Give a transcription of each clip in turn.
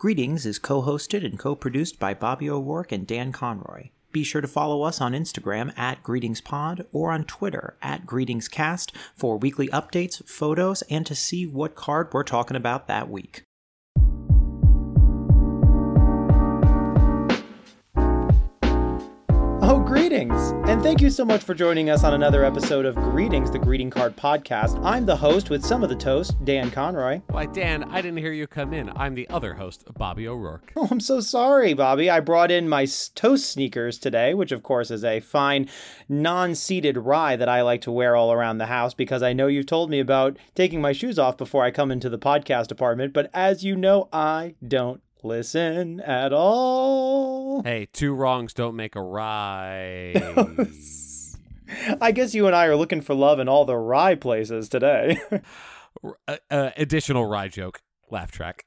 Greetings is co-hosted and co-produced by Bobby O'Rourke and Dan Conroy. Be sure to follow us on Instagram @GreetingsPod or on Twitter @GreetingsCast for weekly updates, photos, and to see what card we're talking about that week. Oh, greetings! And thank you so much for joining us on another episode of Greetings, the Greeting Card Podcast. I'm the host with some of the toast, Dan Conroy. Why, Dan, I didn't hear you come in. I'm the other host, Bobby O'Rourke. Oh, I'm so sorry, Bobby. I brought in my toast sneakers today, which, of course, is a fine non-seated rye that I like to wear all around the house because I know you've told me about taking my shoes off before I come into the podcast department, but as you know, I don't listen at all. Hey, two wrongs don't make a right. I guess you and I are looking for love in all the rye places today. Additional rye joke. Laugh track.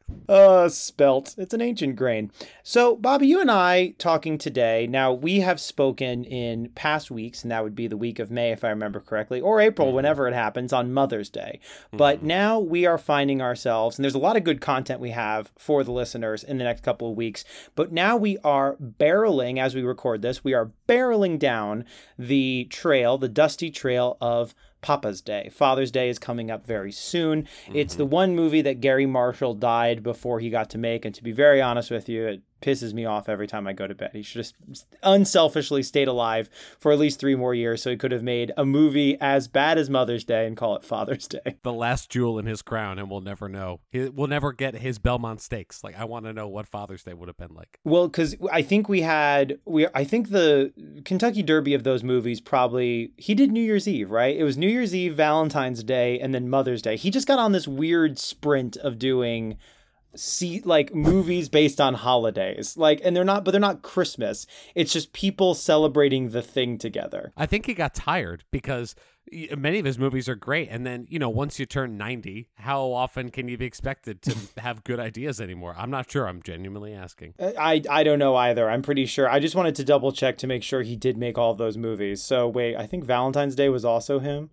Spelt. It's an ancient grain. So, Bobby, you and I talking today. Now, we have spoken in past weeks, and that would be the week of May, if I remember correctly, or April, whenever it happens, on Mother's Day. But now we are finding ourselves, and there's a lot of good content we have for the listeners in the next couple of weeks, but now we are barreling, as we record this, we are barreling down the trail, the dusty trail of Papa's Day. Father's Day is coming up very soon. It's the one movie that Gary Marshall died before he got to make, and to be very honest with you, it pisses me off every time I go to bed. He should just unselfishly stayed alive for at least 3 more years so he could have made a movie as bad as Mother's Day and call it Father's Day. The last jewel in his crown, and we'll never know. We'll never get his Belmont Stakes. Like, I want to know what Father's Day would have been like. Well, because I think I think the Kentucky Derby of those movies probably, he did New Year's Eve, right? It was New Year's Eve, Valentine's Day, and then Mother's Day. He just got on this weird sprint of doing movies based on holidays, and they're not Christmas. It's just people celebrating the thing together. I think he got tired because many of his movies are great, and then, you know, once you turn 90, how often can you be expected to have good ideas anymore? I'm not sure. I'm genuinely asking. I don't know either. I'm pretty sure. I just wanted to double check to make sure he did make all those movies. So wait, I think Valentine's Day was also him.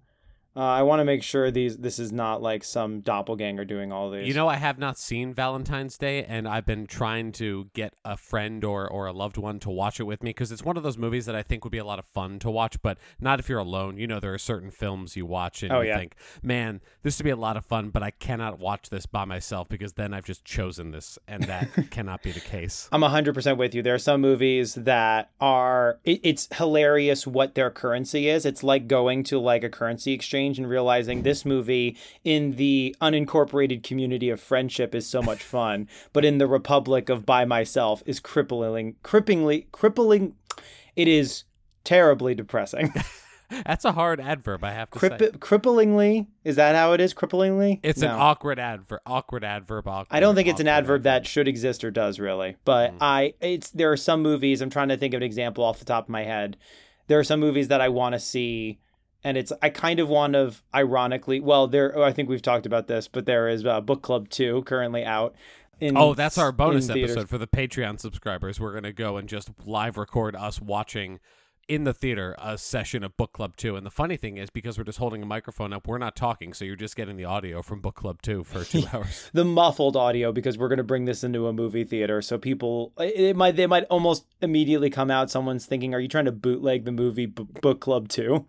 I want to make sure this is not like some doppelganger doing all these. You know, I have not seen Valentine's Day, and I've been trying to get a friend or a loved one to watch it with me because it's one of those movies that I think would be a lot of fun to watch, but not if you're alone. You know, there are certain films you watch and think, man, this would be a lot of fun, but I cannot watch this by myself because then I've just chosen this, and that cannot be the case. I'm 100% with you. There are some movies that are, it's hilarious what their currency is. It's like going to like a currency exchange and realizing this movie in the unincorporated community of friendship is so much fun, but in the republic of by myself is cripplingly. It is terribly depressing. That's a hard adverb, I have to say. Cripplingly? Is that how it is? Cripplingly? It's an awkward adverb. I don't think it's an adverb that should exist or does really, but there are some movies, I'm trying to think of an example off the top of my head. There are some movies that I want to see. And I kind of want to, ironically, I think we've talked about this, but there is Book Club 2 currently out. That's our bonus episode for the Patreon subscribers. We're going to go and just live record us watching in the theater a session of Book Club 2. And the funny thing is, because we're just holding a microphone up, we're not talking. So you're just getting the audio from Book Club 2 for 2 hours. The muffled audio, because we're going to bring this into a movie theater. So people, they might almost immediately come out. Someone's thinking, are you trying to bootleg the movie Book Club 2?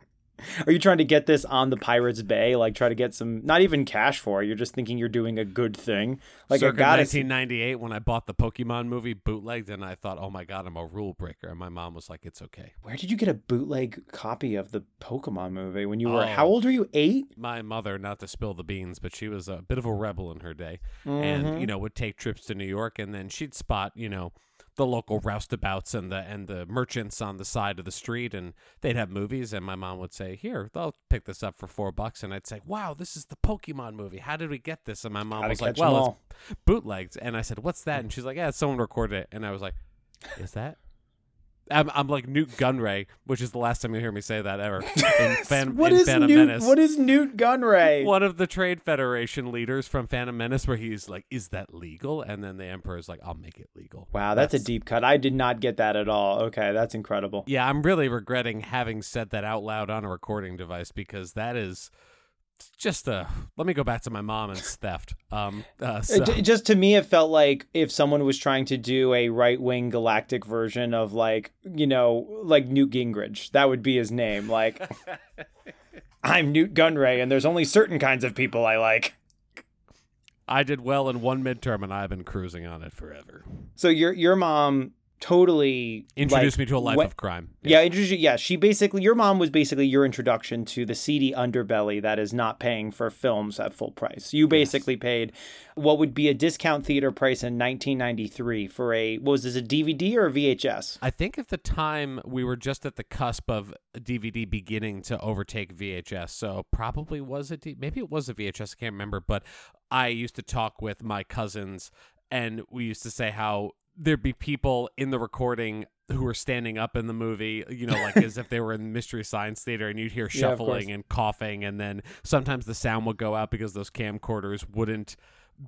Are you trying to get this on the Pirates Bay? Like, try to get some, not even cash for it. You're just thinking you're doing a good thing. Like, circa 1998, when I bought the Pokemon movie bootlegged, and I thought, oh my God, I'm a rule breaker. And my mom was like, it's okay. Where did you get a bootleg copy of the Pokemon movie when you were, how old were you, 8? My mother, not to spill the beans, but she was a bit of a rebel in her day. And, you know, would take trips to New York, and then she'd spot, you know, the local roustabouts and the merchants on the side of the street, and they'd have movies, and my mom would say, here, I'll pick this up for $4, and I'd say, wow, this is the Pokemon movie, how did we get this? And my mom was like, well, it's bootlegged. And I said, what's that? And she's like, yeah, someone recorded it. And I was like, is that I'm like Nute Gunray, which is the last time you hear me say that ever. What is Nute Gunray? One of the Trade Federation leaders from Phantom Menace, where he's like, is that legal? And then the Emperor's like, I'll make it legal. Wow, that's a deep cut. I did not get that at all. Okay, that's incredible. Yeah, I'm really regretting having said that out loud on a recording device because that is Let me go back to my mom and theft. Just to me, it felt like if someone was trying to do a right-wing galactic version of like Newt Gingrich, that would be his name. Like, I'm Nute Gunray, and there's only certain kinds of people I like. I did well in one midterm, and I've been cruising on it forever. So your mom totally introduced me to a life of crime. Yeah, your mom was basically your introduction to the seedy underbelly that is not paying for films at full price. You basically paid what would be a discount theater price in 1993 for a DVD or a VHS? I think at the time we were just at the cusp of DVD beginning to overtake VHS, so probably was it maybe it was a VHS, I can't remember, but I used to talk with my cousins and we used to say how there'd be people in the recording who were standing up in the movie, like as if they were in Mystery Science Theater, and you'd hear shuffling and coughing. And then sometimes the sound would go out because those camcorders wouldn't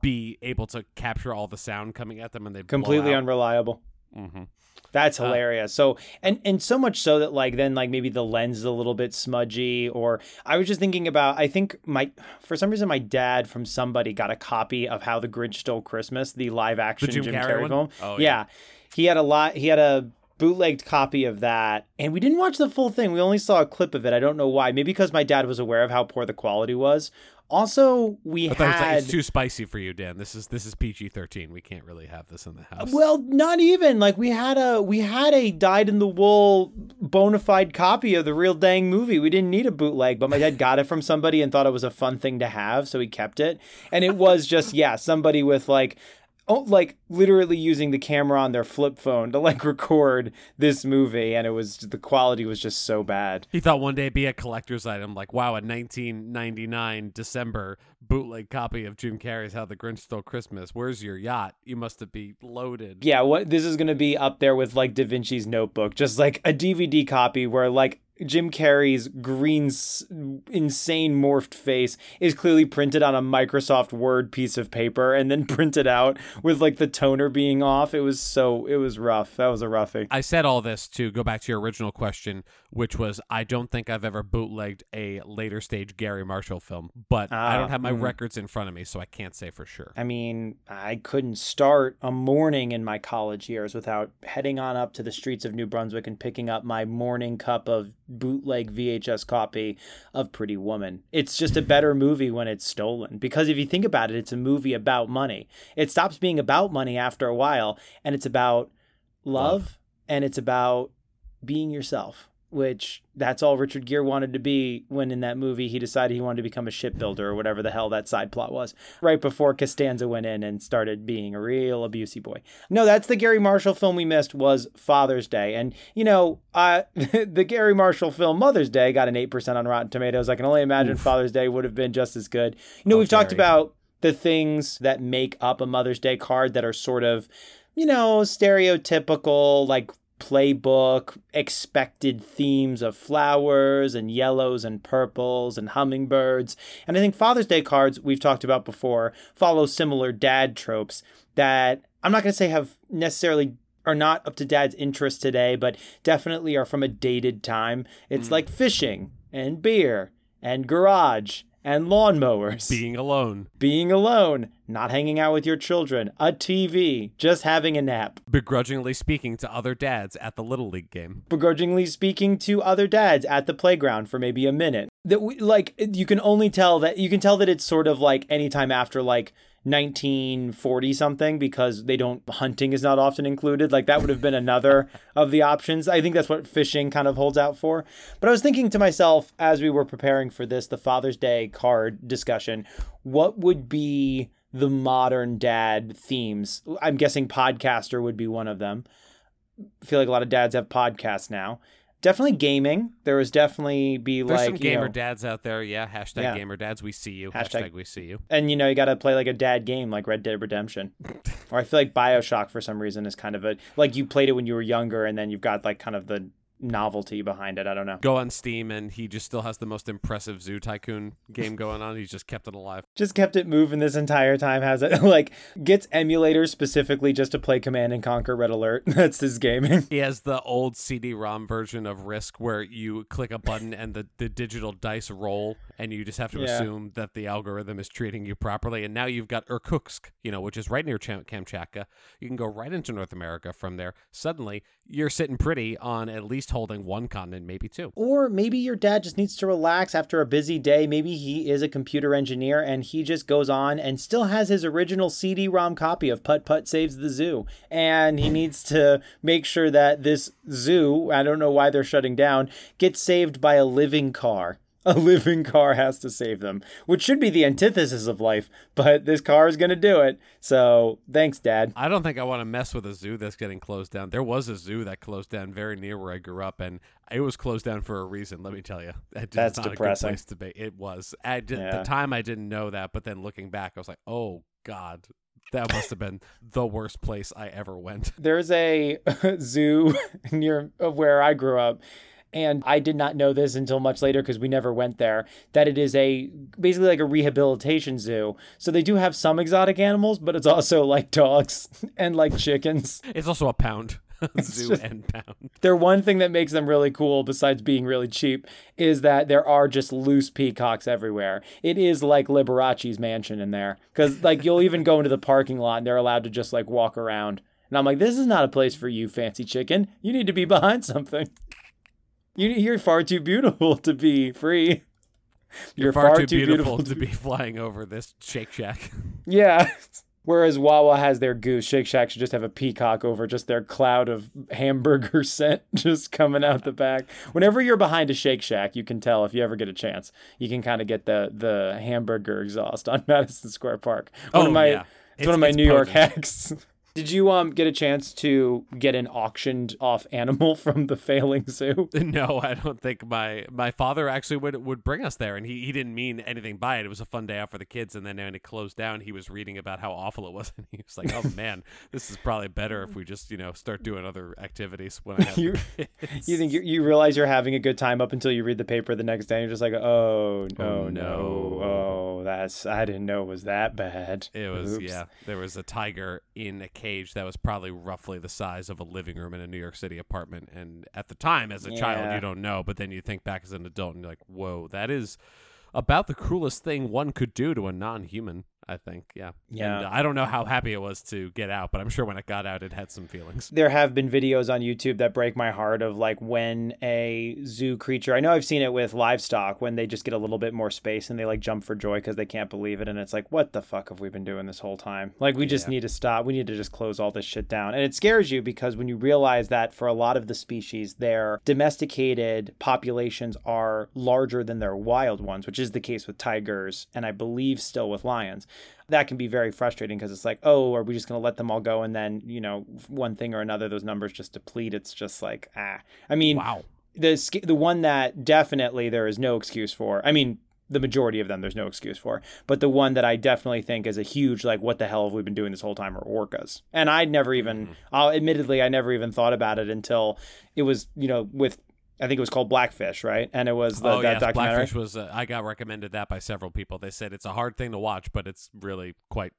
be able to capture all the sound coming at them. And they'd completely unreliable. Mm-hmm. That's hilarious. So, and so much so that then maybe the lens is a little bit smudgy, or I was just thinking about, I think for some reason, my dad from somebody got a copy of How the Grinch Stole Christmas, the live action Jim Carrey film. Oh, yeah. He had a bootlegged copy of that, and we didn't watch the full thing. We only saw a clip of it. I don't know why. Maybe because my dad was aware of how poor the quality was. Also, it's too spicy for you, Dan. This is PG-13. We can't really have this in the house. Well, not even we had a dyed in the wool bona fide copy of the real dang movie. We didn't need a bootleg, but my dad got it from somebody and thought it was a fun thing to have, so he kept it. And it was just somebody with literally using the camera on their flip phone to record this movie, and it was the quality was just so bad. He thought one day it'd be a collector's item, like, wow, a 1999 December bootleg copy of Jim Carrey's How the Grinch Stole Christmas. Where's your yacht? You must have been loaded. Yeah, this is going to be up there with Da Vinci's Notebook, just a DVD copy where Jim Carrey's green, insane morphed face is clearly printed on a Microsoft Word piece of paper and then printed out with the toner being off. It was rough. That was a roughie. I said all this to go back to your original question, which was, I don't think I've ever bootlegged a later stage Gary Marshall film, but I don't have my records in front of me, so I can't say for sure. I mean, I couldn't start a morning in my college years without heading on up to the streets of New Brunswick and picking up my morning cup of bootleg VHS copy of Pretty Woman. It's just a better movie when it's stolen, because if you think about it, it's a movie about money. It stops being about money after a while, and it's about love. And it's about being yourself, which that's all Richard Gere wanted to be when in that movie he decided he wanted to become a shipbuilder or whatever the hell that side plot was, right before Costanza went in and started being a real abusive boy. No, that's the Gary Marshall film we missed, was Father's Day. And, the Gary Marshall film Mother's Day got an 8% on Rotten Tomatoes. I can only imagine Father's Day would have been just as good. We've talked about the things that make up a Mother's Day card that are sort of, stereotypical, playbook, expected themes of flowers and yellows and purples and hummingbirds. And I think Father's Day cards, we've talked about before, follow similar dad tropes that I'm not going to say have necessarily are not up to dad's interest today, but definitely are from a dated time. It's like fishing and beer and garage and lawnmowers. Being alone. Not hanging out with your children. A TV. Just having a nap. Begrudgingly speaking to other dads at the Little League game. Begrudgingly speaking to other dads at the playground for maybe a minute. That you can tell that it's sort of anytime after 1940 something, because they don't, hunting is not often included. That would have been another of the options. I think that's what fishing kind of holds out for. But I was thinking to myself as we were preparing for this, the Father's Day card discussion, what would be the modern dad themes? I'm guessing podcaster would be one of them. I feel like a lot of dads have podcasts now. Definitely gaming. There was definitely there's some gamer dads out there. Yeah. Hashtag gamer dads. We see you. Hashtag we see you. And you got to play a dad game like Red Dead Redemption. Or I feel like BioShock for some reason is kind of a, you played it when you were younger, and then you've got kind of the novelty behind it. I don't know. Go on Steam, and he just still has the most impressive Zoo Tycoon game going on. He's just kept it alive. Just kept it moving this entire time. Has it like gets emulators specifically just to play Command and Conquer Red Alert. That's his gaming. He has the old CD-ROM version of Risk where you click a button and the digital dice roll, and you just have to assume that the algorithm is treating you properly. And now you've got Irkutsk, you know, which is right near Kamchatka. You can go right into North America from there. Suddenly, you're sitting pretty on at least holding one continent, maybe two. Or maybe your dad just needs to relax after a busy day. Maybe he is a computer engineer and he just goes on and still has his original CD-ROM copy of Putt Putt Saves the Zoo. And he needs to make sure that this zoo, I don't know why they're shutting down, gets saved by a living car. A living car has to save them, which should be the antithesis of life, but this car is going to do it. So thanks, Dad. I don't think I want to mess with a zoo that's getting closed down. There was a zoo that closed down very near where I grew up, and it was closed down for a reason, let me tell you. That's not depressing. A good place to be. It was. At the time, I didn't know that, but then looking back, I was like, oh, God. That must have been the worst place I ever went. There's a zoo near where I grew up. And I did not know this until much later because we never went there, that it is a basically like a rehabilitation zoo. So they do have some exotic animals, but it's also like dogs and like chickens. It's also a pound. Zoo just, and pound. Their one thing that makes them really cool, besides being really cheap, is that there are just loose peacocks everywhere. It is like Liberace's mansion in there because like you'll even go into the parking lot and they're allowed to just like walk around. And I'm like, this is not a place for you, fancy chicken. You need to be behind something. You're far too beautiful to be free. You're far too beautiful to be flying over this Shake Shack. Yeah. Whereas Wawa has their goose, Shake Shack should just have a peacock over just their cloud of hamburger scent just coming out the back. Whenever you're behind a Shake Shack, you can tell if you ever get a chance. You can kind of get the hamburger exhaust on Madison Square Park. It's one of my New York hacks. Did you get a chance to get an auctioned off animal from the failing zoo? No, I don't think my father actually would bring us there, and he didn't mean anything by it. It was a fun day out for the kids, and then when it closed down, he was reading about how awful it was, and he was like, oh, man, this is probably better if we just, you know, start doing other activities. When I have you think you realize you're having a good time up until you read the paper the next day, and you're just like, oh, no, I didn't know it was that bad. It was, there was a tiger in a cage that was probably roughly the size of a living room in a New York City apartment, and at the time as a child you don't know, but then you think back as an adult and you're like, whoa, that is about the cruelest thing one could do to a non-human, I think. And I don't know how happy it was to get out, but I'm sure when it got out it had some feelings. There have been videos on YouTube that break my heart of like when a zoo creature, I know I've seen it with livestock, when they just get a little bit more space and they like jump for joy because they can't believe it, and it's like, what the fuck have we been doing this whole time? Like we just need to stop. We need to just close all this shit down. And it scares you because when you realize that for a lot of the species their domesticated populations are larger than their wild ones, which is the case with tigers and I believe still with lions. That can be very frustrating because it's like, oh, are we just going to let them all go? And then, you know, one thing or another, those numbers just deplete. It's just like, I mean, wow. The one that definitely there is no excuse for, I mean, the majority of them there's no excuse for, but the one that I definitely think is a huge, like, what the hell have we been doing this whole time, are orcas. And I'd never even, I never even thought about it until it was, you know, with, I think it was called Blackfish, right? And it was that documentary. Blackfish was, I got recommended that by several people. They said it's a hard thing to watch, but it's really quite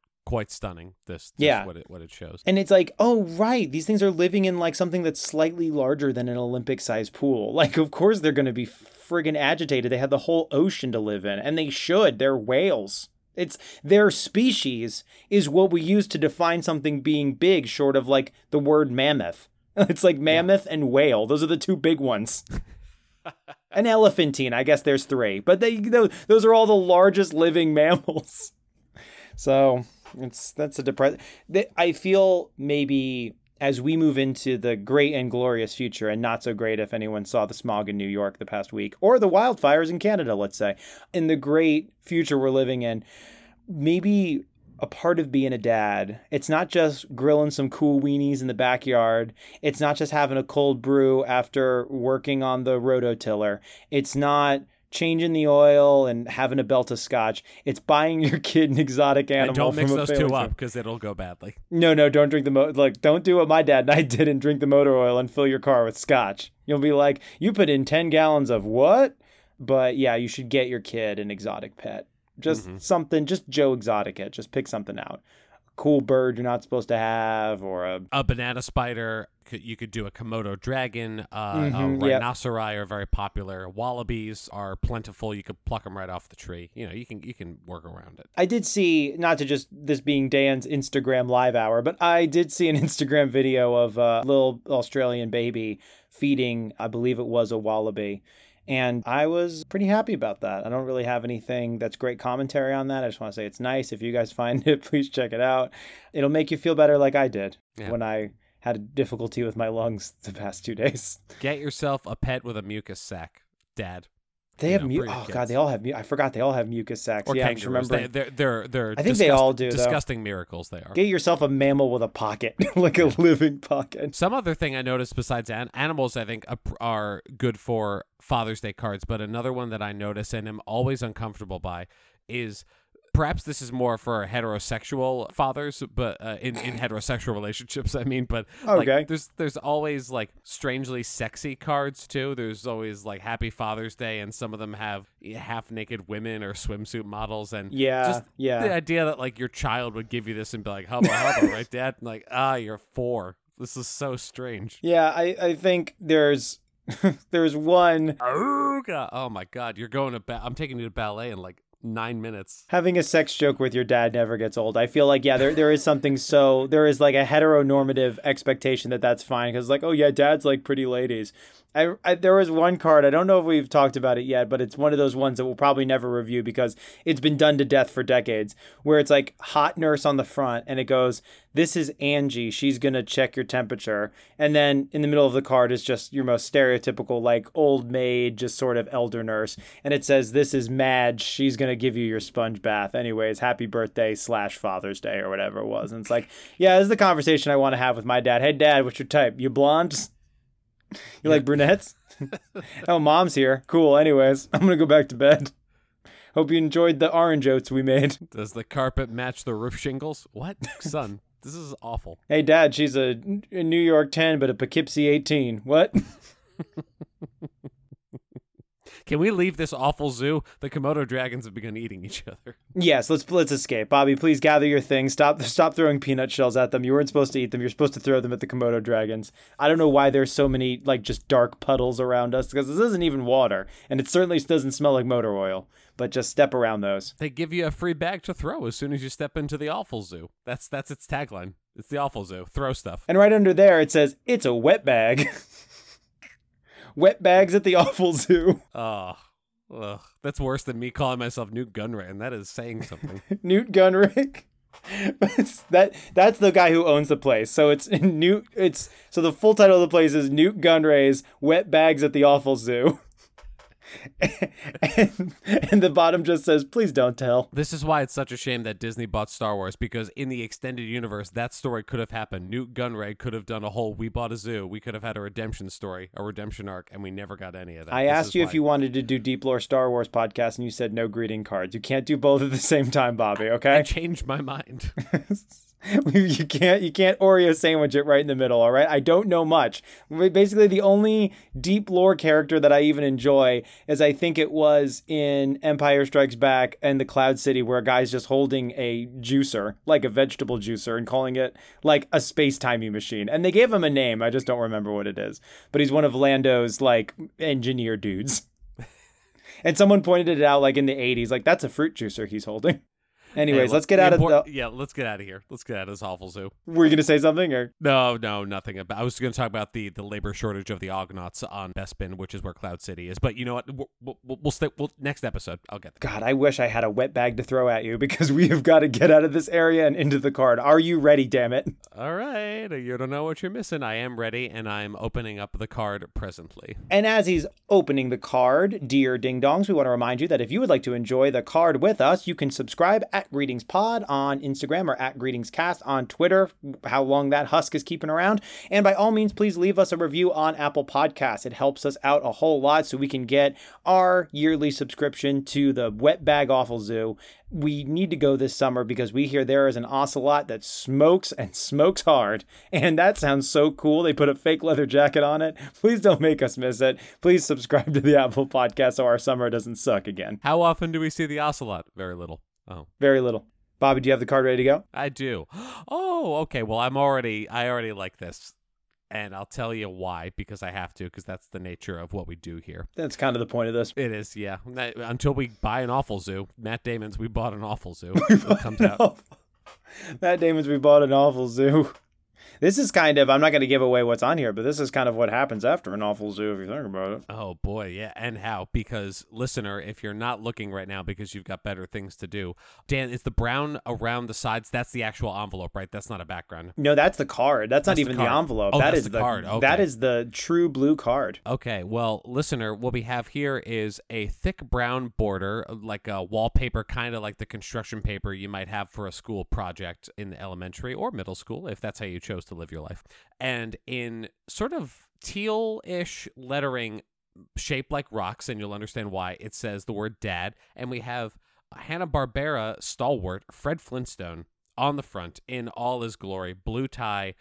stunning, what it shows. And it's like, oh, right, these things are living in like something that's slightly larger than an Olympic-sized pool. Like, of course they're going to be friggin' agitated. They have the whole ocean to live in, and they should. They're whales. It's their species is what we use to define something being big, short of like the word mammoth. It's like mammoth and whale. Those are the two big ones. An elephantine, I guess there's three. But those are all the largest living mammals. So that's a depressing. I feel maybe as we move into the great and glorious future, and not so great if anyone saw the smog in New York the past week, or the wildfires in Canada, let's say. In the great future we're living in, maybe a part of being a dad, it's not just grilling some cool weenies in the backyard. It's not just having a cold brew after working on the rototiller. It's not changing the oil and having a belt of scotch. It's buying your kid an exotic animal. And don't mix those two up because it'll go badly. No, don't drink the don't do what my dad and I did and drink the motor oil and fill your car with scotch. You'll be like, you put in 10 gallons of what? But yeah, you should get your kid an exotic pet. Just something, just Joe Exotic it. Just pick something out. A cool bird you're not supposed to have, or a banana spider. You could do a Komodo dragon. Rhinoceri are very popular. Wallabies are plentiful. You could pluck them right off the tree. You know, you can work around it. I did see, not to just this being Dan's Instagram live hour, but I did see an Instagram video of a little Australian baby feeding, I believe it was a wallaby. And I was pretty happy about that. I don't really have anything that's great commentary on that. I just want to say it's nice. If you guys find it, please check it out. It'll make you feel better like I did when I had difficulty with my lungs the past 2 days. Get yourself a pet with a mucus sac, Dad. I forgot they all have mucus sacs. Or kangaroos. I think they all do. Disgusting though. Miracles they are. Get yourself a mammal with a pocket, like a living pocket. Some other thing I noticed besides animals, I think are good for Father's Day cards, but another one that I notice and am always uncomfortable by is, perhaps this is more for heterosexual fathers, but in heterosexual relationships, I mean, but like, there's always like strangely sexy cards too. There's always like Happy Father's Day, and some of them have half naked women or swimsuit models, and the idea that like your child would give you this and be like, hubba hubba, right, Dad? And like, you're four. This is so strange. Yeah, I think there's there's one. Oh my God, you're going to I'm taking you to ballet and like 9 minutes. Having a sex joke with your dad never gets old. I feel like, there is something so... There is like a heteronormative expectation that that's fine because like, oh yeah, dads like pretty ladies. There was one card, I don't know if we've talked about it yet, but it's one of those ones that we'll probably never review because it's been done to death for decades, where it's like hot nurse on the front and it goes, this is Angie, she's going to check your temperature. And then in the middle of the card is just your most stereotypical like old maid, just sort of elder nurse. And it says, this is Madge, she's going to give you your sponge bath. Anyways, happy birthday / Father's Day or whatever it was. And it's like, this is the conversation I want to have with my dad. Hey dad, what's your type? You blonde? You like brunettes? Oh, mom's here. Cool. Anyways, I'm going to go back to bed. Hope you enjoyed the orange oats we made. Does the carpet match the roof shingles? What? Son, this is awful. Hey, Dad, she's a New York 10, but a Poughkeepsie 18. What? Can we leave this awful zoo? The Komodo dragons have begun eating each other. Yes, let's escape. Bobby, please gather your things. Stop throwing peanut shells at them. You weren't supposed to eat them. You're supposed to throw them at the Komodo dragons. I don't know why there's so many like just dark puddles around us, because this isn't even water, and it certainly doesn't smell like motor oil. But just step around those. They give you a free bag to throw as soon as you step into the awful zoo. That's its tagline. It's the awful zoo. Throw stuff. And right under there it says, it's a wet bag. Wet bags at the awful zoo. Oh, ugh. That's worse than me calling myself Nute Gunray, and that is saying something. Nute Gunray? That's the guy who owns the place. So so the full title of the place is Nute Gunray's Wet Bags at the Awful Zoo. and the bottom just says, please don't tell. This is why it's such a shame that Disney bought Star Wars, because in the extended universe, that story could have happened. Nute Gunray could have done a whole, we bought a zoo. We could have had a redemption story, a redemption arc, and we never got any of that. I asked you if you wanted to do Deep Lore Star Wars podcast, and you said no greeting cards. You can't do both at the same time, Bobby, okay? I changed my mind. You can't Oreo sandwich it right in the middle, all right? I don't know much. Basically, the only deep lore character that I even enjoy is, I think it was in Empire Strikes Back and the Cloud City, where a guy's just holding a juicer, like a vegetable juicer, and calling it like a space-timey machine. And they gave him a name. I just don't remember what it is. But he's one of Lando's like engineer dudes. And someone pointed it out like in the 80s, like that's a fruit juicer he's holding. Anyways, hey, let's get out of here. Let's get out of this awful zoo. Were you going to say something? Or? No, nothing. I was going to talk about the labor shortage of the Ognaughts on Bespin, which is where Cloud City is. But you know what? We'll next episode, I'll get there. God, I wish I had a wet bag to throw at you, because we have got to get out of this area and into the card. Are you ready, damn it? All right. You don't know what you're missing. I am ready, and I'm opening up the card presently. And as he's opening the card, dear ding-dongs, we want to remind you that if you would like to enjoy the card with us, you can subscribe at at GreetingsPod on Instagram or at GreetingsCast on Twitter, how long that husk is keeping around. And by all means, please leave us a review on Apple Podcasts. It helps us out a whole lot so we can get our yearly subscription to the Wet Bag Offal Zoo. We need to go this summer because we hear there is an ocelot that smokes and smokes hard. And that sounds so cool. They put a fake leather jacket on it. Please don't make us miss it. Please subscribe to the Apple Podcast so our summer doesn't suck again. How often do we see the ocelot? Very little. Oh, very little. Bobby, do you have the card ready to go? I do. Oh, okay. Well, I already like this. And I'll tell you why, because I have to, because that's the nature of what we do here. That's kind of the point of this. It is, yeah. Until we buy an awful zoo. Matt Damon's We Bought an Awful Zoo. Matt Damon's We Bought an Awful Zoo. This is kind of, I'm not going to give away what's on here, but this is kind of what happens after an awful zoo, if you think about it. Oh, boy, yeah. And how? Because, listener, if you're not looking right now because you've got better things to do, Dan, is the brown around the sides, that's the actual envelope, right? That's not a background. No, that's the card. That's not even the envelope. Oh, that's the card. Okay. That is the true blue card. Okay, well, listener, what we have here is a thick brown border, like a wallpaper, kind of like the construction paper you might have for a school project in the elementary or middle school, if that's how you chose to live your life, and in sort of teal-ish lettering shaped like rocks, and you'll understand why, it says the word dad, and we have Hanna-Barbera stalwart Fred Flintstone on the front in all his glory, blue tie.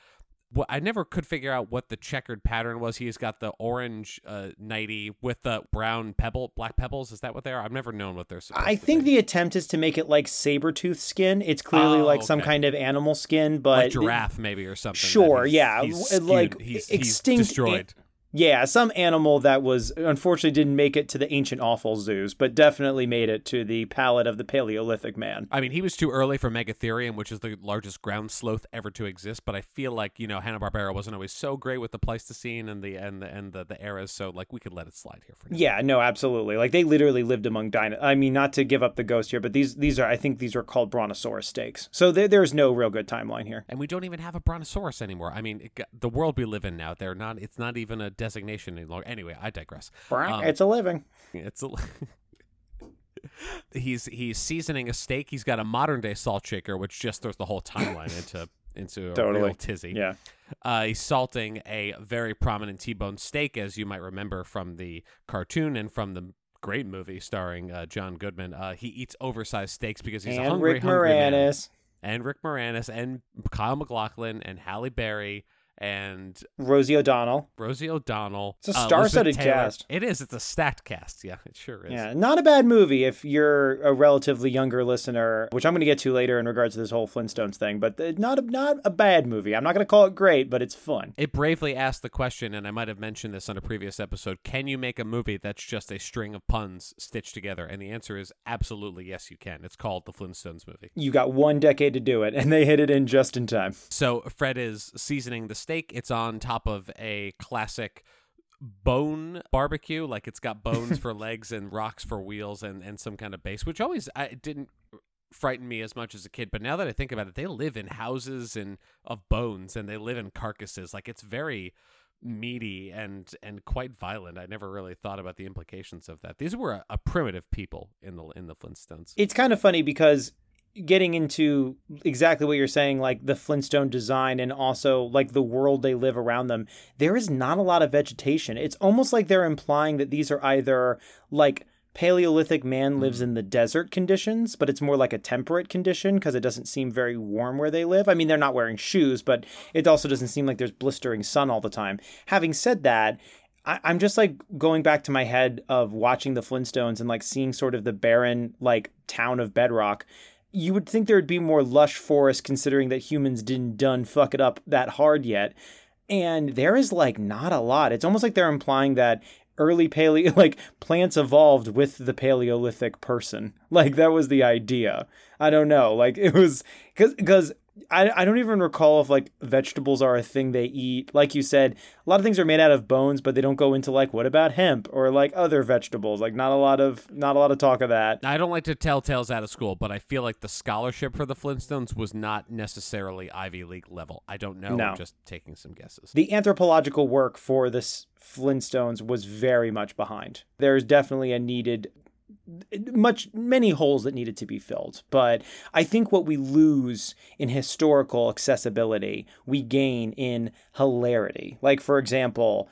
Well, I never could figure out what the checkered pattern was. He's got the orange nightie with the brown pebble, black pebbles. Is that what they are? I've never known what they're supposed to be. I think the attempt is to make it like saber-tooth skin. It's clearly some kind of animal skin, but... like giraffe, maybe, or something. Sure, yeah. He's destroyed. Some animal that was, unfortunately, didn't make it to the ancient awful zoos, but definitely made it to the palate of the Paleolithic man. I mean, he was too early for Megatherium, which is the largest ground sloth ever to exist, but I feel like, Hanna-Barbera wasn't always so great with the Pleistocene and the eras, so, like, we could let it slide here for now. Yeah, no, absolutely. Like, they literally lived among dinosaurs. I mean, not to give up the ghost here, but these are called Brontosaurus steaks. So there's no real good timeline here. And we don't even have a Brontosaurus anymore. I mean, the world we live in now, it's not even a designation any longer. Anyway, I digress. It's a living. He's seasoning a steak. He's got a modern day salt shaker, which just throws the whole timeline into a real tizzy. Yeah. He's salting a very prominent T-bone steak, as you might remember from the cartoon and from the great movie starring John Goodman. He eats oversized steaks because he's Rick Moranis and Kyle MacLachlan and Halle Berry. And Rosie O'Donnell. It's a star-studded cast. It is. It's a stacked cast. Yeah, it sure is. Yeah, not a bad movie if you're a relatively younger listener, which I'm going to get to later in regards to this whole Flintstones thing, but not a bad movie. I'm not going to call it great, but it's fun. It bravely asked the question, and I might have mentioned this on a previous episode, can you make a movie that's just a string of puns stitched together? And the answer is absolutely yes, you can. It's called The Flintstones Movie. You got one decade to do it, and they hit it in just in time. So Fred is seasoning the steak. It's on top of a classic bone barbecue, like it's got bones for legs and rocks for wheels and some kind of base, which always didn't frighten me as much as a kid, but now that I think about it, they live in houses and of bones, and they live in carcasses. Like, it's very meaty and quite violent. I never really thought about the implications of that. These were a primitive people in the Flintstones. It's kind of funny because getting into exactly what you're saying, like the Flintstone design and also like the world they live around them, there is not a lot of vegetation. It's almost like they're implying that these are either like Paleolithic man lives in the desert conditions, but it's more like a temperate condition because it doesn't seem very warm where they live. I mean, they're not wearing shoes, but it also doesn't seem like there's blistering sun all the time. Having said that, I'm just like going back to my head of watching the Flintstones and like seeing sort of the barren like town of bedrock. You would think there would be more lush forest considering that humans didn't fuck it up that hard yet. And there is like not a lot. It's almost like they're implying that early plants evolved with the Paleolithic person. Like that was the idea. I don't know. Like it was because I don't even recall if like vegetables are a thing they eat. Like you said, a lot of things are made out of bones, but they don't go into like what about hemp or like other vegetables. Like not a lot of talk of that. I don't like to tell tales out of school, but I feel like the scholarship for the Flintstones was not necessarily Ivy League level. I don't know. No. I'm just taking some guesses. The anthropological work for this Flintstones was very much behind. There's definitely a needed many holes that needed to be filled. But I think what we lose in historical accessibility, we gain in hilarity. Like, for example,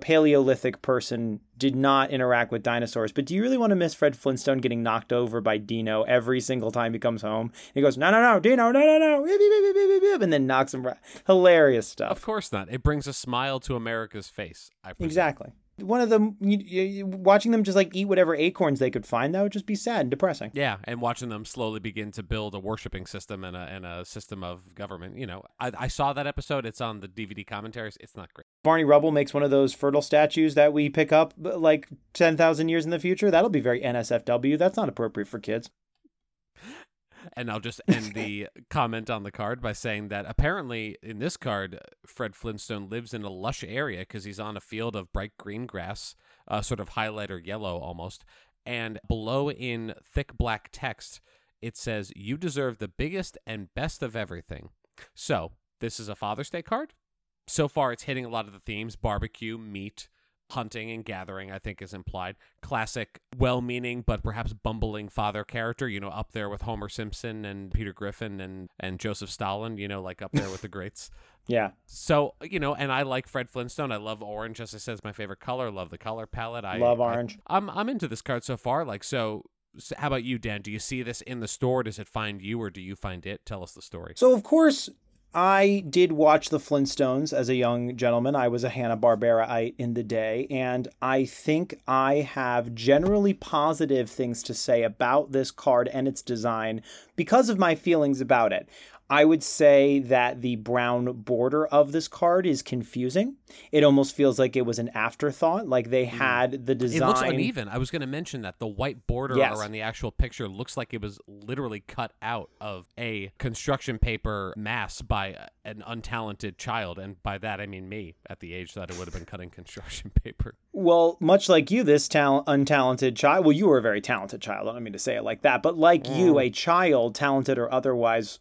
Paleolithic person did not interact with dinosaurs. But do you really want to miss Fred Flintstone getting knocked over by Dino every single time he comes home? And he goes, no, Dino, no, and then knocks him. Hilarious stuff. Of course not. It brings a smile to America's face. Exactly. One of them, watching them just like eat whatever acorns they could find, that would just be sad and depressing. Yeah, and watching them slowly begin to build a worshiping system and a system of government. I saw that episode. It's on the DVD commentaries. It's not great. Barney Rubble makes one of those fertile statues that we pick up like 10,000 years in the future. That'll be very NSFW. That's not appropriate for kids. And I'll just end the comment on the card by saying that apparently in this card, Fred Flintstone lives in a lush area because he's on a field of bright green grass, sort of highlighter yellow almost. And below in thick black text, it says, "You deserve the biggest and best of everything." So this is a Father's Day card. So far, it's hitting a lot of the themes: barbecue, meat, hunting and gathering, I think, is implied. Classic, well-meaning but perhaps bumbling father character, up there with Homer Simpson and Peter Griffin and Joseph Stalin, like up there with the greats. Yeah. So, and I like Fred Flintstone. I love orange, as I said, it's my favorite color. Love the color palette. I love orange. I'm into this card so far. So how about you, Dan? Do you see this in the store? Does it find you, or do you find it? Tell us the story. So, of course, I did watch the Flintstones as a young gentleman. I was a Hanna-Barberaite in the day, and I think I have generally positive things to say about this card and its design because of my feelings about it. I would say that the brown border of this card is confusing. It almost feels like it was an afterthought, like they had the design. It looks uneven. I was going to mention that the white border around the actual picture looks like it was literally cut out of a construction paper mass by an untalented child. And by that, I mean me at the age that it would have been cutting construction paper. Well, much like you, this untalented child, well, you were a very talented child. I don't mean to say it like that, but like you, a child, talented or otherwise,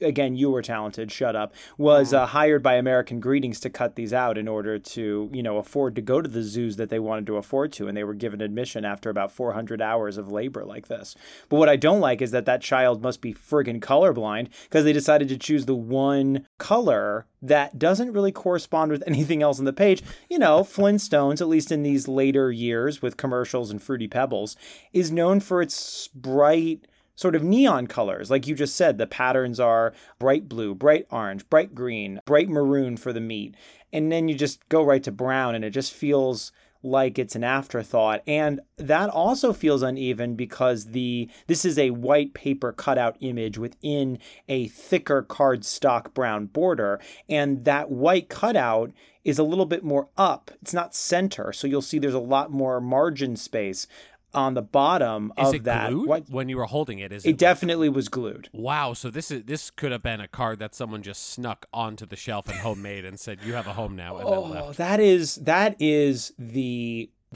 again, you were talented, shut up, was hired by American Greetings to cut these out in order to, afford to go to the zoos that they wanted to afford to. And they were given admission after about 400 hours of labor like this. But what I don't like is that child must be friggin' colorblind, because they decided to choose the one color that doesn't really correspond with anything else on the page. Flintstones, at least in these later years with commercials and Fruity Pebbles, is known for its bright sort of neon colors. Like you just said, the patterns are bright blue, bright orange, bright green, bright maroon for the meat. And then you just go right to brown, and it just feels like it's an afterthought. And that also feels uneven because this is a white paper cutout image within a thicker cardstock brown border. And that white cutout is a little bit more up. It's not center. So you'll see there's a lot more margin space on the bottom of that. Is it glued? When you were holding it, is it definitely was glued. Wow, so this could have been a card that someone just snuck onto the shelf and homemade and said, "You have a home now," and then left.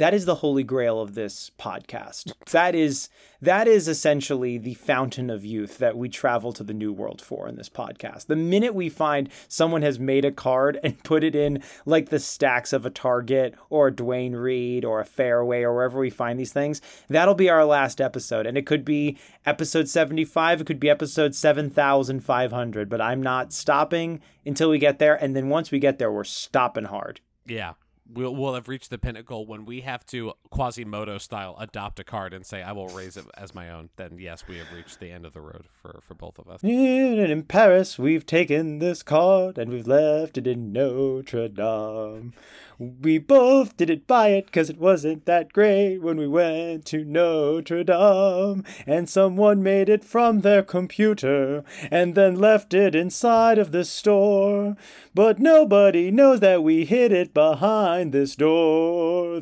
That is the holy grail of this podcast. That is essentially the fountain of youth that we travel to the new world for in this podcast. The minute we find someone has made a card and put it in like the stacks of a Target or a Dwayne Reed or a Fairway or wherever we find these things, that'll be our last episode. And it could be episode 75. It could be episode 7,500. But I'm not stopping until we get there. And then once we get there, we're stopping hard. Yeah. We'll have reached the pinnacle when we have to Quasimodo style adopt a card and say, "I will raise it as my own." Then, yes, we have reached the end of the road for both of us. In Paris, we've taken this card and we've left it in Notre Dame. We both didn't buy it because it wasn't that great when we went to Notre Dame. And someone made it from their computer and then left it inside of the store. But nobody knows that we hid it behind this door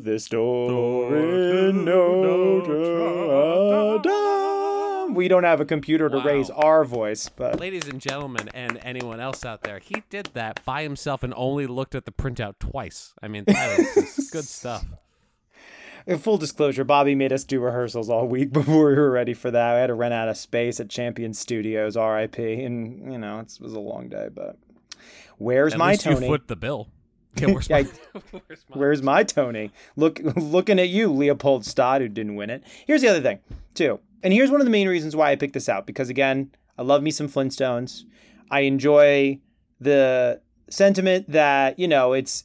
in Notre Dame. We don't have a computer to raise our voice. But ladies and gentlemen, and anyone else out there, he did that by himself and only looked at the printout twice. I mean, that is good stuff. In full disclosure, Bobby made us do rehearsals all week before we were ready for that. I had to rent out of space at Champion Studios, RIP, and it was a long day, but where's my Tony? At least you foot the bill. Yeah, where's my Tony? Looking at you, Leopold Stodd, who didn't win it. Here's the other thing, too. And here's one of the main reasons why I picked this out. Because, again, I love me some Flintstones. I enjoy the sentiment that, you know, it's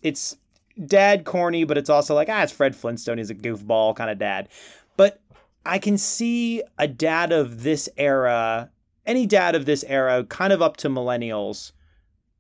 dad corny, but it's also like, it's Fred Flintstone. He's a goofball kind of dad. But I can see a dad of this era, any dad of this era, kind of up to millennials,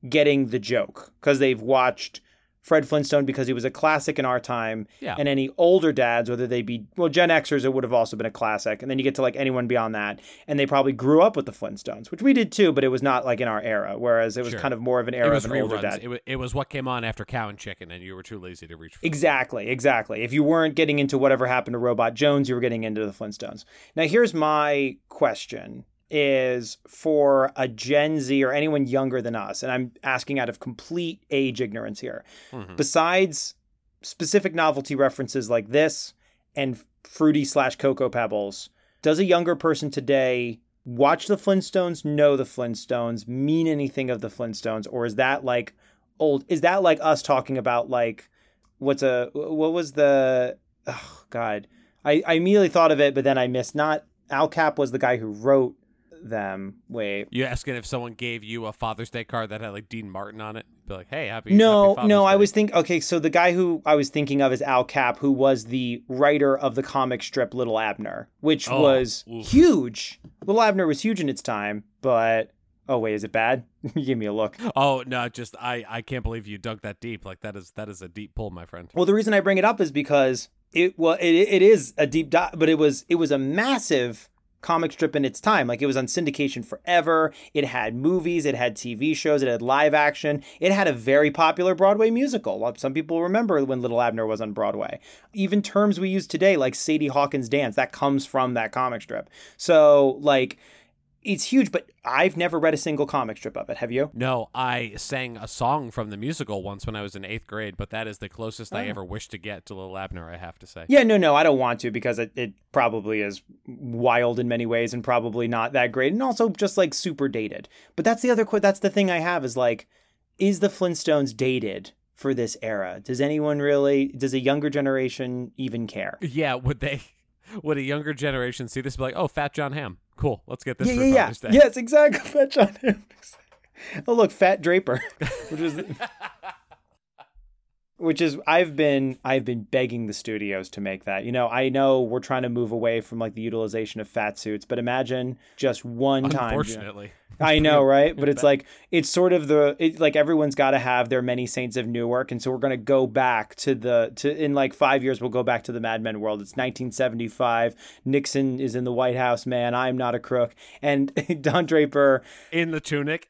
getting the joke because they've watched Fred Flintstone because he was a classic in our time. Yeah. And any older dads, whether they be, Gen Xers, it would have also been a classic. And then you get to like anyone beyond that. And they probably grew up with the Flintstones, which we did too, but it was not like in our era, whereas it was kind of more of an era of an reruns. Older dad. It was what came on after Cow and Chicken and you were too lazy to reach for. Exactly. If you weren't getting into whatever happened to Robot Jones, you were getting into the Flintstones. Now, here's my question is for a Gen Z or anyone younger than us, and I'm asking out of complete age ignorance here, besides specific novelty references like this and Fruity/Cocoa Pebbles, does a younger person today watch the Flintstones, know the Flintstones, mean anything of the Flintstones, or is that like old, is that like us talking about like, I immediately thought of it, but then I missed, not Al Cap was the guy who wrote them. Wait, you're asking if someone gave you a Father's Day card that had like Dean Martin on it? Be like, hey, happy Father's Day. So the guy who I was thinking of is Al Cap, who was the writer of the comic strip Little Abner, which was huge. Little Abner was huge in its time, but is it bad? You give me a look. Oh no, just I can't believe you dug that deep. Like that is a deep pull, my friend. Well, the reason I bring it up is because it is a deep dive, but it was a massive comic strip in its time. Like it was on syndication forever. It had movies, it had TV shows, it had live action. It had a very popular Broadway musical. Some people remember when Little Abner was on Broadway. Even terms we use today, like Sadie Hawkins dance, that comes from that comic strip. So like, it's huge, but I've never read a single comic strip of it. Have you? No, I sang a song from the musical once when I was in 8th grade, but that is the closest I ever wished to get to Little Abner, I have to say. Yeah, no, I don't want to because it probably is wild in many ways and probably not that great and also just like super dated. But that's the other that's the thing I have is like, is the Flintstones dated for this era? Does anyone really, does a younger generation even care? Yeah, would a younger generation see this and be like, oh, Fat John Hamm? Cool. Let's get this for Father's Day. Yes, exactly. Fat John Hamm. Oh, look, Fat Draper, which is I've been begging the studios to make that. You know, I know we're trying to move away from like the utilization of fat suits, but imagine just one time. Unfortunately. I know, right? But it's like it's sort of like everyone's got to have their many saints of Newark, and so we're going to go back to in like 5 years we'll go back to the Mad Men world. It's 1975. Nixon is in the White House. Man, I'm not a crook. And Don Draper in the tunic,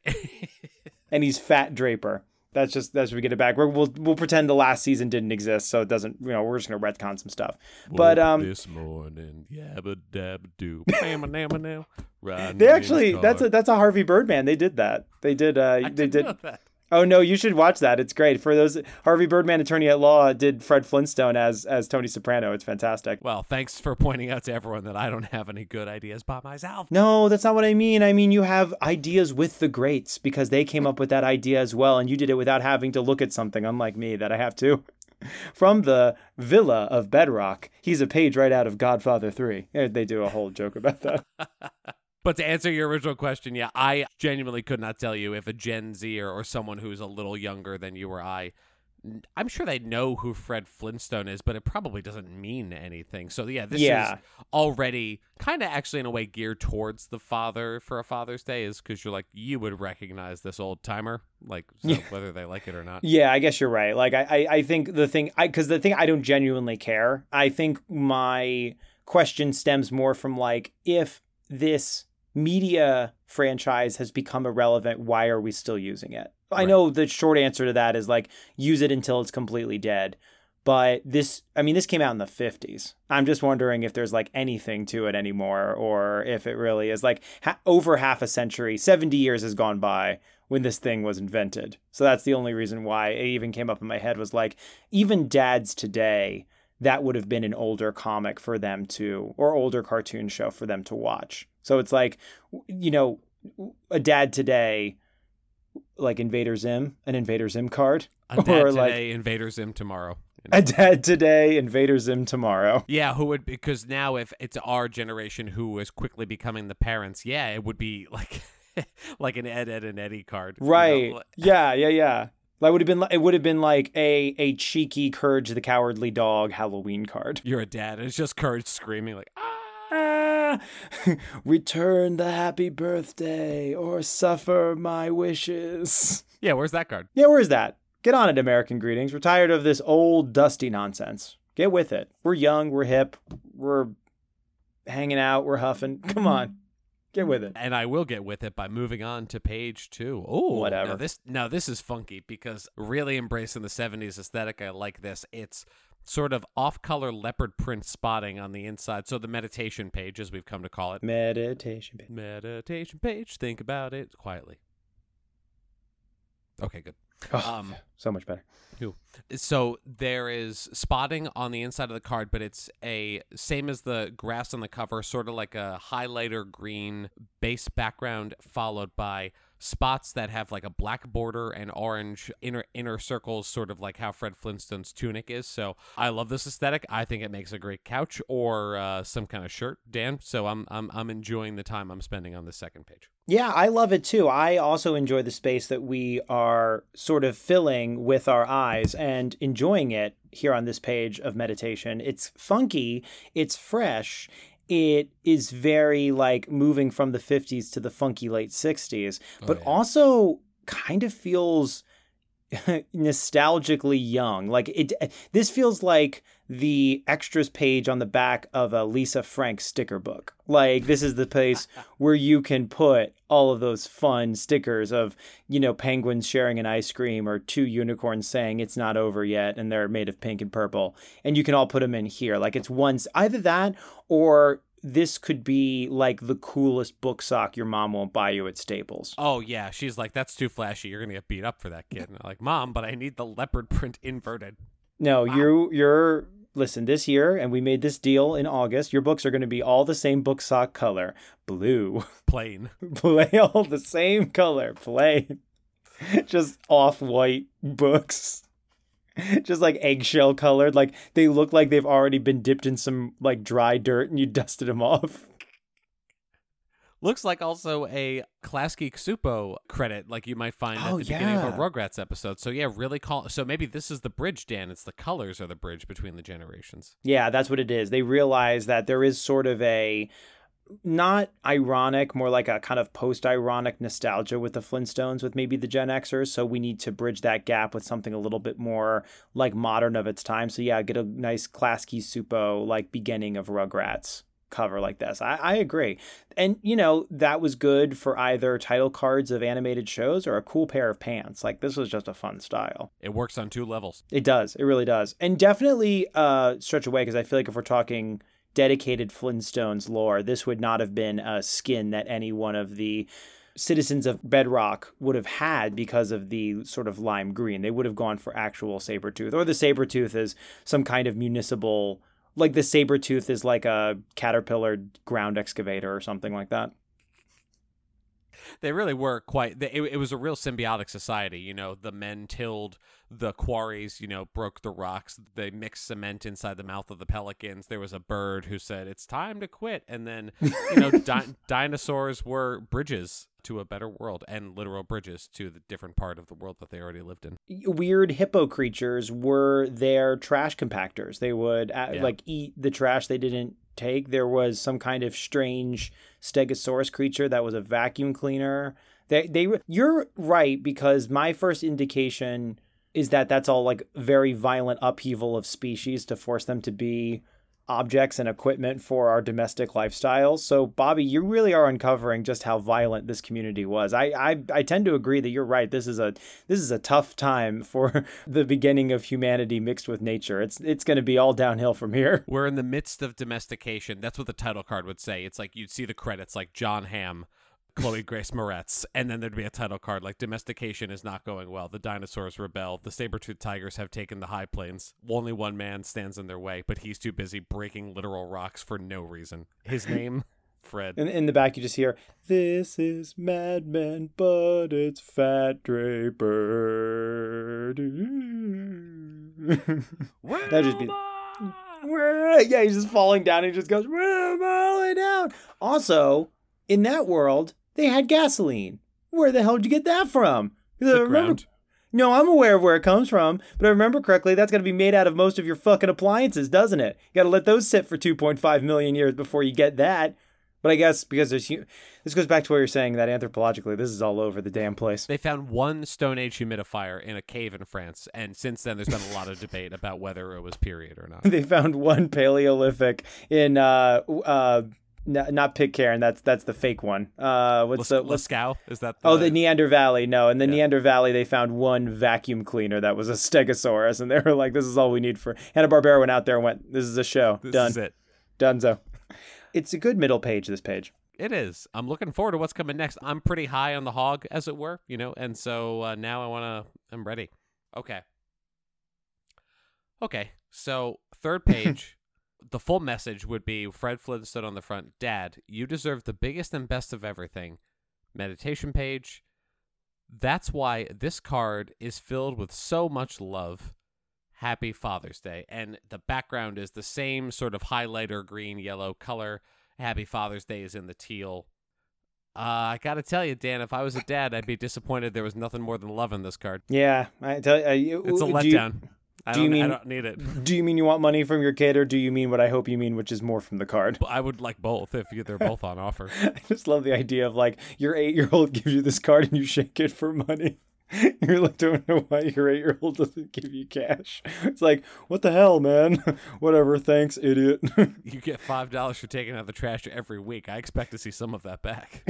and he's Fat Draper. That's we get it back. We'll pretend the last season didn't exist, so it doesn't. You know, we're just gonna retcon some stuff. But this morning, yabba dabba doo, bam bam now. They actually, that's a Harvey Birdman. They did that. They did. Know that. Oh no, you should watch that. It's great. For those, Harvey Birdman, Attorney at Law, did Fred Flintstone as Tony Soprano. It's fantastic. Well, thanks for pointing out to everyone that I don't have any good ideas by myself. No, that's not what I mean. I mean, you have ideas with the greats because they came up with that idea as well, and you did it without having to look at something, unlike me, that I have to. From the Villa of Bedrock, he's a page right out of Godfather 3. They do a whole joke about that. But to answer your original question, yeah, I genuinely could not tell you if a Gen Z or someone who's a little younger than you or I, I'm sure they know who Fred Flintstone is, but it probably doesn't mean anything. So yeah, this is already kind of actually in a way geared towards the father for a Father's Day is because you're like, you would recognize this old timer, like so whether they like it or not. Yeah, I guess you're right. Like I think the thing I don't genuinely care. I think my question stems more from like, if this media franchise has become irrelevant, why are we still using it? Right. I know the short answer to that is like, use it until it's completely dead. But this came out in the 50s. I'm just wondering if there's like anything to it anymore, or if it really is like over half a century, 70 years has gone by when this thing was invented. So that's the only reason why it even came up in my head was like, even dads today, that would have been an older comic for them to, or older cartoon show for them to watch. So it's like, you know, a dad today like Invader Zim, an Invader Zim card. A dad or today, like Invader Zim tomorrow. A dad today, Invader Zim tomorrow. Yeah, who would, because now if it's our generation who is quickly becoming the parents, yeah, it would be like like an Ed, Ed, and Eddie card. Right. You know? Yeah. It would have been like a cheeky Courage the Cowardly Dog Halloween card. You're a dad. It's just Courage screaming like, ah, return the happy birthday or suffer my wishes. Yeah, where's that card? Yeah, where's that? Get on it, American Greetings. We're tired of this old, dusty nonsense. Get with it. We're young. We're hip. We're hanging out. We're huffing. Come on. Get with it. And I will get with it by moving on to page 2. Oh, whatever. Now this is funky because really embracing the 70s aesthetic, I like this. It's sort of off-color leopard print spotting on the inside. So the meditation page, as we've come to call it. Meditation page. Think about it quietly. Okay, good. Oh, so much better. So there is spotting on the inside of the card, but it's a same as the grass on the cover, sort of like a highlighter green base background followed by spots that have like a black border and orange inner circles, sort of like how Fred Flintstone's tunic is. So I love this aesthetic. I think it makes a great couch or some kind of shirt, Dan. So I'm enjoying the time I'm spending on the second page. Yeah, I love it too. I also enjoy the space that we are sort of filling with our eyes and enjoying it here on this page of meditation. It's funky. It's fresh. It is very like moving from the 50s to the funky late 60s, but also kind of feels nostalgically young. Like this feels like the extras page on the back of a Lisa Frank sticker book. Like this is the place where you can put all of those fun stickers of, you know, penguins sharing an ice cream or two unicorns saying it's not over yet and they're made of pink and purple, and you can all put them in here. Like it's once either that or this could be like the coolest book sock your mom won't buy you at Staples. Oh, yeah. She's like, that's too flashy. You're going to get beat up for that, kid. And I'm like, Mom, but I need the leopard print inverted. No, wow. You're listen, this year, and we made this deal in August, your books are going to be all the same book sock color. Blue. Plain. All the same color. Plain. Just off-white books. Just like eggshell colored, like they look like they've already been dipped in some like dry dirt and you dusted them off. Looks like also a Class Geek Supo credit, like you might find at the beginning of a Rugrats episode. So yeah, really so maybe this is the bridge, Dan. It's the colors are the bridge between the generations. Yeah, that's what it is. They realize that there is sort of a not ironic, more like a kind of post-ironic nostalgia with the Flintstones with maybe the Gen Xers. So we need to bridge that gap with something a little bit more like modern of its time. So yeah, get a nice Class Geek Supo like beginning of Rugrats cover like this. I agree. And, you know, that was good for either title cards of animated shows or a cool pair of pants. Like this was just a fun style. It works on two levels. It does. It really does. And definitely stretch away because I feel like if we're talking dedicated Flintstones lore, this would not have been a skin that any one of the citizens of Bedrock would have had because of the sort of lime green. They would have gone for actual Sabretooth, or the Sabretooth is some kind of municipal, like the Sabretooth is like a caterpillar ground excavator or something like that. They really were quite, it was a real symbiotic society, you know, the men tilled the quarries, you know, broke the rocks, they mixed cement inside the mouth of the pelicans, there was a bird who said, it's time to quit, and then, you know, dinosaurs were bridges to a better world, and literal bridges to the different part of the world that they already lived in. Weird hippo creatures were their trash compactors. They would, like, eat the trash they didn't take. There was some kind of strange stegosaurus creature that was a vacuum cleaner. They you're right, because my first indication is that that's all like very violent upheaval of species to force them to be objects and equipment for our domestic lifestyles. So Bobby, you really are uncovering just how violent this community was. I tend to agree that you're right. This is a tough time for the beginning of humanity mixed with nature. It's going to be all downhill from here. We're in the midst of domestication. That's what the title card would say. It's like you'd see the credits like John Hamm, Chloe Grace Moretz, and then there'd be a title card like domestication is not going well. The dinosaurs rebel. The saber-toothed tigers have taken the high plains. Only one man stands in their way, but he's too busy breaking literal rocks for no reason. His name, Fred. And in the back, you just hear, "This is Mad Men, but it's Fat Draper." That'd just be... Yeah, he's just falling down. He just goes, "We're falling down." Also, in that world, they had gasoline. Where the hell did you get that from? The ground. No, I'm aware of where it comes from, but I remember correctly, that's got to be made out of most of your fucking appliances, doesn't it? You got to let those sit for 2.5 million years before you get that. But I guess because there's... This goes back to what you're saying, that anthropologically, this is all over the damn place. They found one Stone Age humidifier in a cave in France, and since then there's been a lot of debate about whether it was period or not. They found one Paleolithic in... not Pitcairn, that's the fake one. Lascaux? Is that the... Oh, the Neander Valley. No, in the Neander Valley, they found one vacuum cleaner that was a Stegosaurus, and they were like, "This is all we need for..." Hanna-Barbera went out there and went, "This is a show. Done. This is it. Dunzo." It's a good middle page, this page. It is. I'm looking forward to what's coming next. I'm pretty high on the hog, as it were, you know, and so now I'm ready. Okay, so third page... The full message would be Fred Flintstone on the front. "Dad, you deserve the biggest and best of everything." Meditation page. "That's why this card is filled with so much love. Happy Father's Day." And the background is the same sort of highlighter green, yellow color. Happy Father's Day is in the teal. I got to tell you, Dan, if I was a dad, I'd be disappointed there was nothing more than love in this card. Yeah. I tell you, it's a letdown. I don't need it. Do you mean you want money from your kid, or do you mean what I hope you mean, which is more from the card? I would like both if they're both on offer. I just love the idea of, like, your 8-year-old gives you this card and you shake it for money. You like, don't know why your 8-year-old doesn't give you cash. It's like, what the hell, man? Whatever, thanks, idiot. You get $5 for taking out the trash every week. I expect to see some of that back.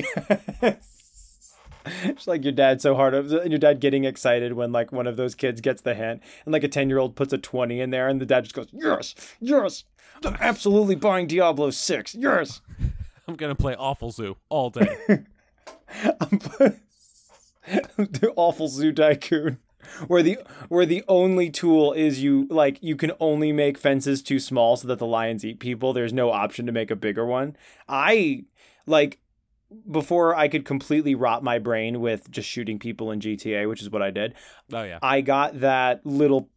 It's like your dad so hard, and your dad getting excited when, like, one of those kids gets the hint, and like a 10-year-old puts a 20 in there, and the dad just goes, yes, I'm absolutely buying Diablo 6, yes. I'm gonna play Awful Zoo all day. The Awful Zoo Tycoon, where the only tool is you can only make fences too small so that the lions eat people. There's no option to make a bigger one. Before I could completely rot my brain with just shooting people in GTA, which is what I did. Oh yeah. I got that little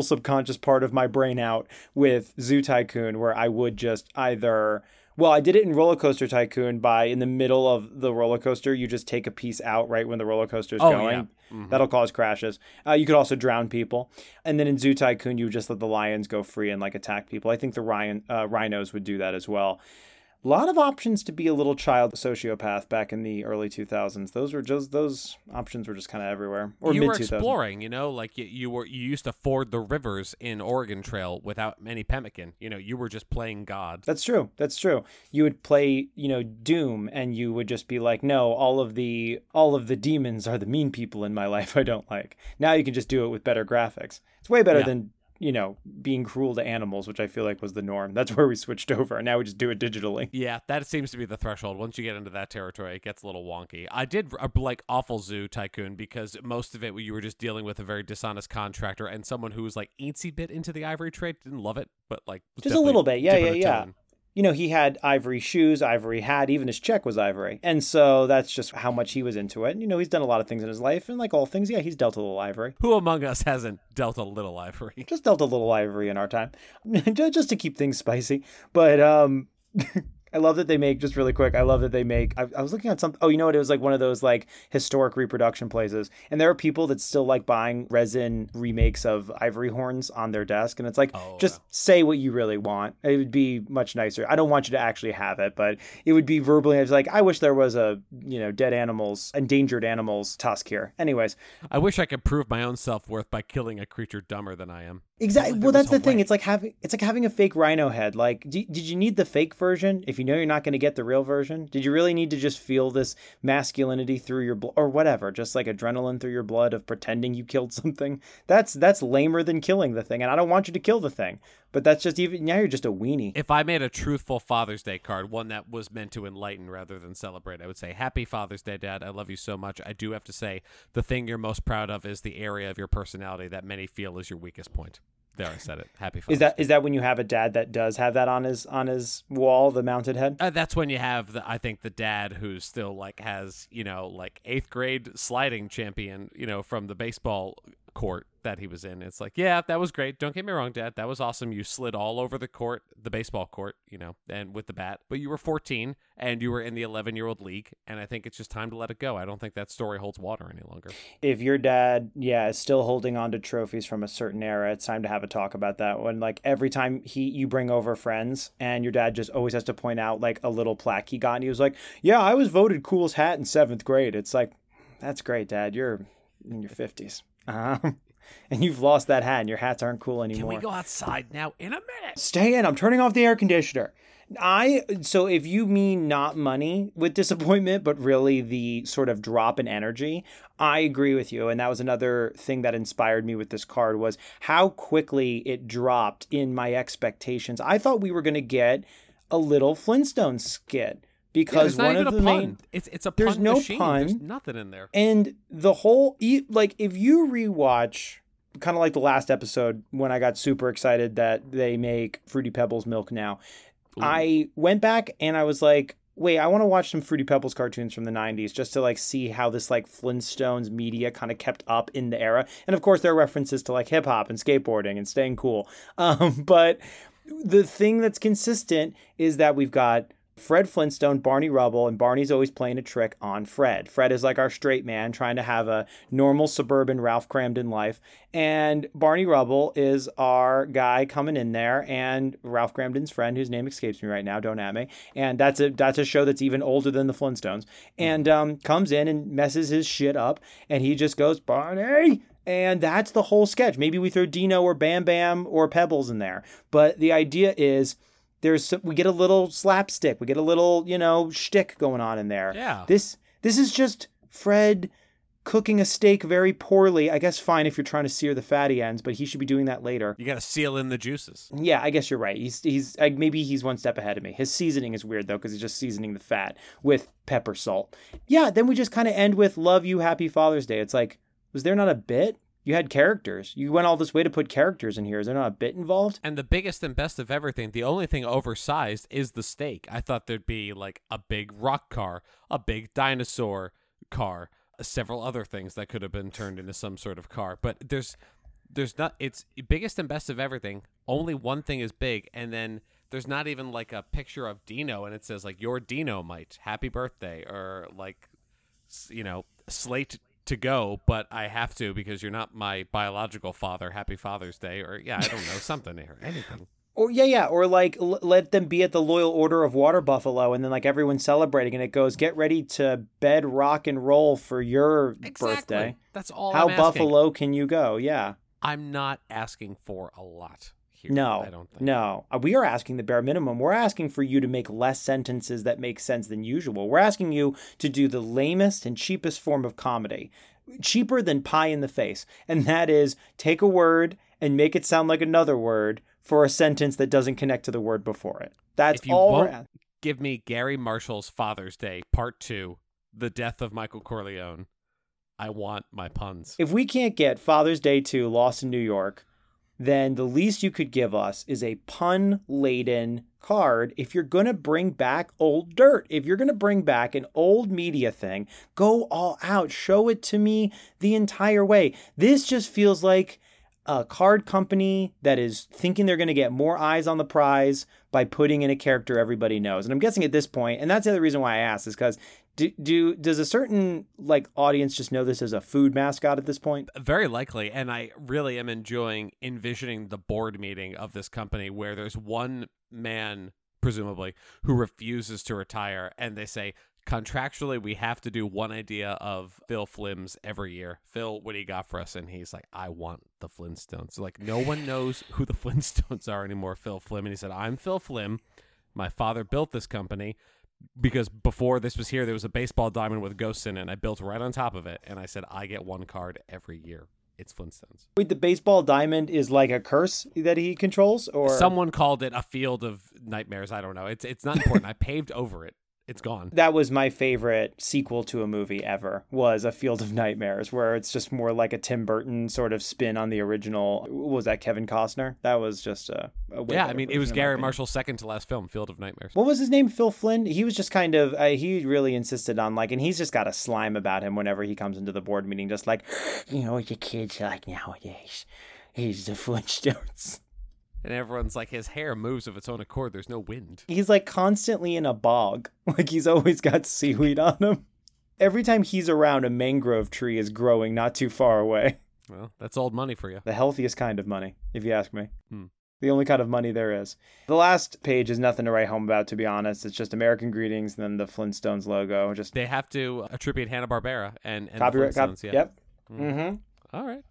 subconscious part of my brain out with Zoo Tycoon, where I would just I did it in Roller Coaster Tycoon in the middle of the roller coaster, you just take a piece out right when the roller coaster is going. Yeah. Mm-hmm. That'll cause crashes. You could also drown people. And then in Zoo Tycoon, you just let the lions go free and like attack people. I think the rhinos would do that as well. A lot of options to be a little child sociopath back in the early 2000s. Those options were just kind of everywhere. Or you were exploring, you know, like you used to ford the rivers in Oregon Trail without any pemmican. You know, you were just playing God. That's true. You would play, you know, Doom, and you would just be like, no, all of the demons are the mean people in my life I don't like. Now you can just do it with better graphics. It's way better than, you know, being cruel to animals, which I feel like was the norm. That's where we switched over, and now we just do it digitally. Yeah, that seems to be the threshold. Once you get into that territory, it gets a little wonky. I did like Awful Zoo Tycoon because most of it, you were just dealing with a very dishonest contractor and someone who was like eensy bit into the ivory trade. Didn't love it, but like just a little bit. Yeah. You know, he had ivory shoes, ivory hat, even his check was ivory. And so that's just how much he was into it. And, you know, he's done a lot of things in his life. And like all things, yeah, he's dealt a little ivory. Who among us hasn't dealt a little ivory? Just dealt a little ivory in our time, just to keep things spicy. But I love that they make, just really quick, I was looking at something. Oh, you know what? It was like one of those like historic reproduction places. And there are people that still like buying resin remakes of ivory horns on their desk. And it's like, say what you really want. It would be much nicer. I don't want you to actually have it, but it would be verbally. I was like, I wish there was a, you know, endangered animals tusk here. Anyways. I wish I could prove my own self-worth by killing a creature dumber than I am. Exactly. Well, that's the thing. It's like having a fake rhino head. Like, did you need the fake version if you know you're not going to get the real version? Did you really need to just feel this masculinity through your blood or whatever, just like adrenaline through your blood of pretending you killed something? That's lamer than killing the thing. And I don't want you to kill the thing, but that's just even now you're just a weenie. If I made a truthful Father's Day card, one that was meant to enlighten rather than celebrate, I would say, "Happy Father's Day, Dad. I love you so much. I do have to say the thing you're most proud of is the area of your personality that many feel is your weakest point." There, I said it. Happy Father's Day. Is that when you have a dad that does have that on his wall, the mounted head? That's when you have the dad who's still has, eighth grade sliding champion, from the baseball court that he was in. It's yeah, that was great. Don't get me wrong, Dad. That was awesome. You slid all over the court, the baseball court, and with the bat. But you were 14 and you were in the 11-year-old league. And I think it's just time to let it go. I don't think that story holds water any longer. If your dad, is still holding on to trophies from a certain era, it's time to have a talk about that. When every time you bring over friends and your dad just always has to point out a little plaque he got. And he was yeah, I was voted coolest hat in 7th grade. It's that's great, Dad. You're in your 50s. And you've lost that hat and your hats aren't cool anymore. Can we go outside now in a minute? Stay in. I'm turning off the air conditioner. So if you mean not money with disappointment, but really the sort of drop in energy, I agree with you. And that was another thing that inspired me with this card was how quickly it dropped in my expectations. I thought we were going to get a little Flintstone skit. Because one of the main, it's a pun. There's no pun. There's nothing in there. And the whole if you rewatch, kind of like the last episode when I got super excited that they make Fruity Pebbles milk now. Ooh. I went back and I was like, wait, I want to watch some Fruity Pebbles cartoons from the 90s just to see how this Flintstones media kind of kept up in the era. And of course, there are references to hip hop and skateboarding and staying cool. But the thing that's consistent is that we've got Fred Flintstone, Barney Rubble, and Barney's always playing a trick on Fred. Fred is our straight man trying to have a normal suburban Ralph Cramden life. And Barney Rubble is our guy coming in there and Ralph Cramden's friend, whose name escapes me right now, don't at me. And that's a show that's even older than the Flintstones. And comes in and messes his shit up. And he just goes, Barney! And that's the whole sketch. Maybe we throw Dino or Bam Bam or Pebbles in there. But the idea is... we get a little slapstick. We get a little, shtick going on in there. Yeah. This is just Fred cooking a steak very poorly. I guess fine if you're trying to sear the fatty ends, but he should be doing that later. You got to seal in the juices. Yeah, I guess you're right. He's maybe he's one step ahead of me. His seasoning is weird though, because he's just seasoning the fat with pepper salt. Yeah. Then we just kind of end with "Love you, Happy Father's Day." It's was there not a bit? You had characters. You went all this way to put characters in here. Is there not a bit involved? And the biggest and best of everything, the only thing oversized is the steak. I thought there'd be a big rock car, a big dinosaur car, several other things that could have been turned into some sort of car. But there's not. It's biggest and best of everything. Only one thing is big, and then there's not even a picture of Dino, and it says your Dino might happy birthday or slate to go, but I have to because you're not my biological father. Happy Father's Day, or yeah, I don't know, something or anything. Or yeah, or let them be at the Loyal Order of Water Buffalo, and then everyone's celebrating, and it goes, get ready to bed, rock and roll for your birthday. That's all. How I'm Buffalo can you go? Yeah, I'm not asking for a lot. Here, no, I don't think. No, we are asking the bare minimum. We're asking for you to make less sentences that make sense than usual. We're asking you to do the lamest and cheapest form of comedy, cheaper than pie in the face. And that is take a word and make it sound like another word for a sentence that doesn't connect to the word before it. That's if you all won't give me Gary Marshall's Father's Day Part 2, The Death of Michael Corleone. I want my puns. If we can't get Father's Day 2 Lost in New York, then the least you could give us is a pun-laden card. If you're going to bring back old dirt, if you're going to bring back an old media thing, go all out. Show it to me the entire way. This just feels like a card company that is thinking they're going to get more eyes on the prize by putting in a character everybody knows. And I'm guessing at this point, and that's the other reason why I asked, is because does a certain audience just know this as a food mascot at this point? Very likely. And I really am envisioning the board meeting of this company where there's one man, presumably, who refuses to retire. And they say, contractually, we have to do one idea of Phil Flims every year. Phil, what do you got for us? And he's like, I want the Flintstones. So no one knows who the Flintstones are anymore, Phil Flim. And he said, I'm Phil Flim. My father built this company because before this was here, there was a baseball diamond with ghosts in it. And I built right on top of it. And I said, I get one card every year. It's Flintstones. Wait, the baseball diamond is a curse that he controls? Or someone called it a field of nightmares. I don't know. It's not important. I paved over it. it's gone. That was my favorite sequel to a movie ever, was A Field of Nightmares, where it's just more like a Tim Burton sort of spin on the original. Was that Kevin Costner? That was just a yeah, I mean, it was Gary Marshall's second to last film, Field of Nightmares. What was his name? Phil Flynn? He was just kind of, he really insisted on like, and he's just got a slime about him whenever he comes into the board meeting, just like, you know what your kids are like nowadays. He's the Flintstones. And everyone's like, his hair moves of its own accord. There's no wind. He's like constantly in a bog. Like he's always got seaweed on him. Every time he's around, a mangrove tree is growing not too far away. Well, that's old money for you. The healthiest kind of money, if you ask me. The only kind of money there is. The last page is nothing to write home about, to be honest. It's just American greetings and then the Flintstones logo. Just they have to attribute Hanna-Barbera and copyright, the Flintstones. Yep. Mm-hmm. All right.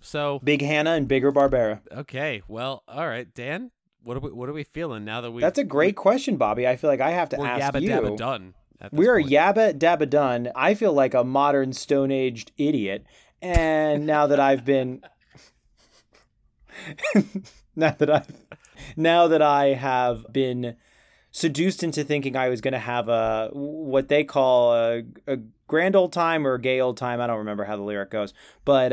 So Big Hanna and Bigger Barbera. Okay. Well, all right, Dan, what are we feeling now that we That's a great question, Bobby. I feel like I have to ask you. We're yabba dabba done. We're yabba dabba done. I feel like a modern Stone Aged idiot. And now that I've been now that I have been seduced into thinking I was going to have a what they call a grand old time or a gay old time. I don't remember how the lyric goes, but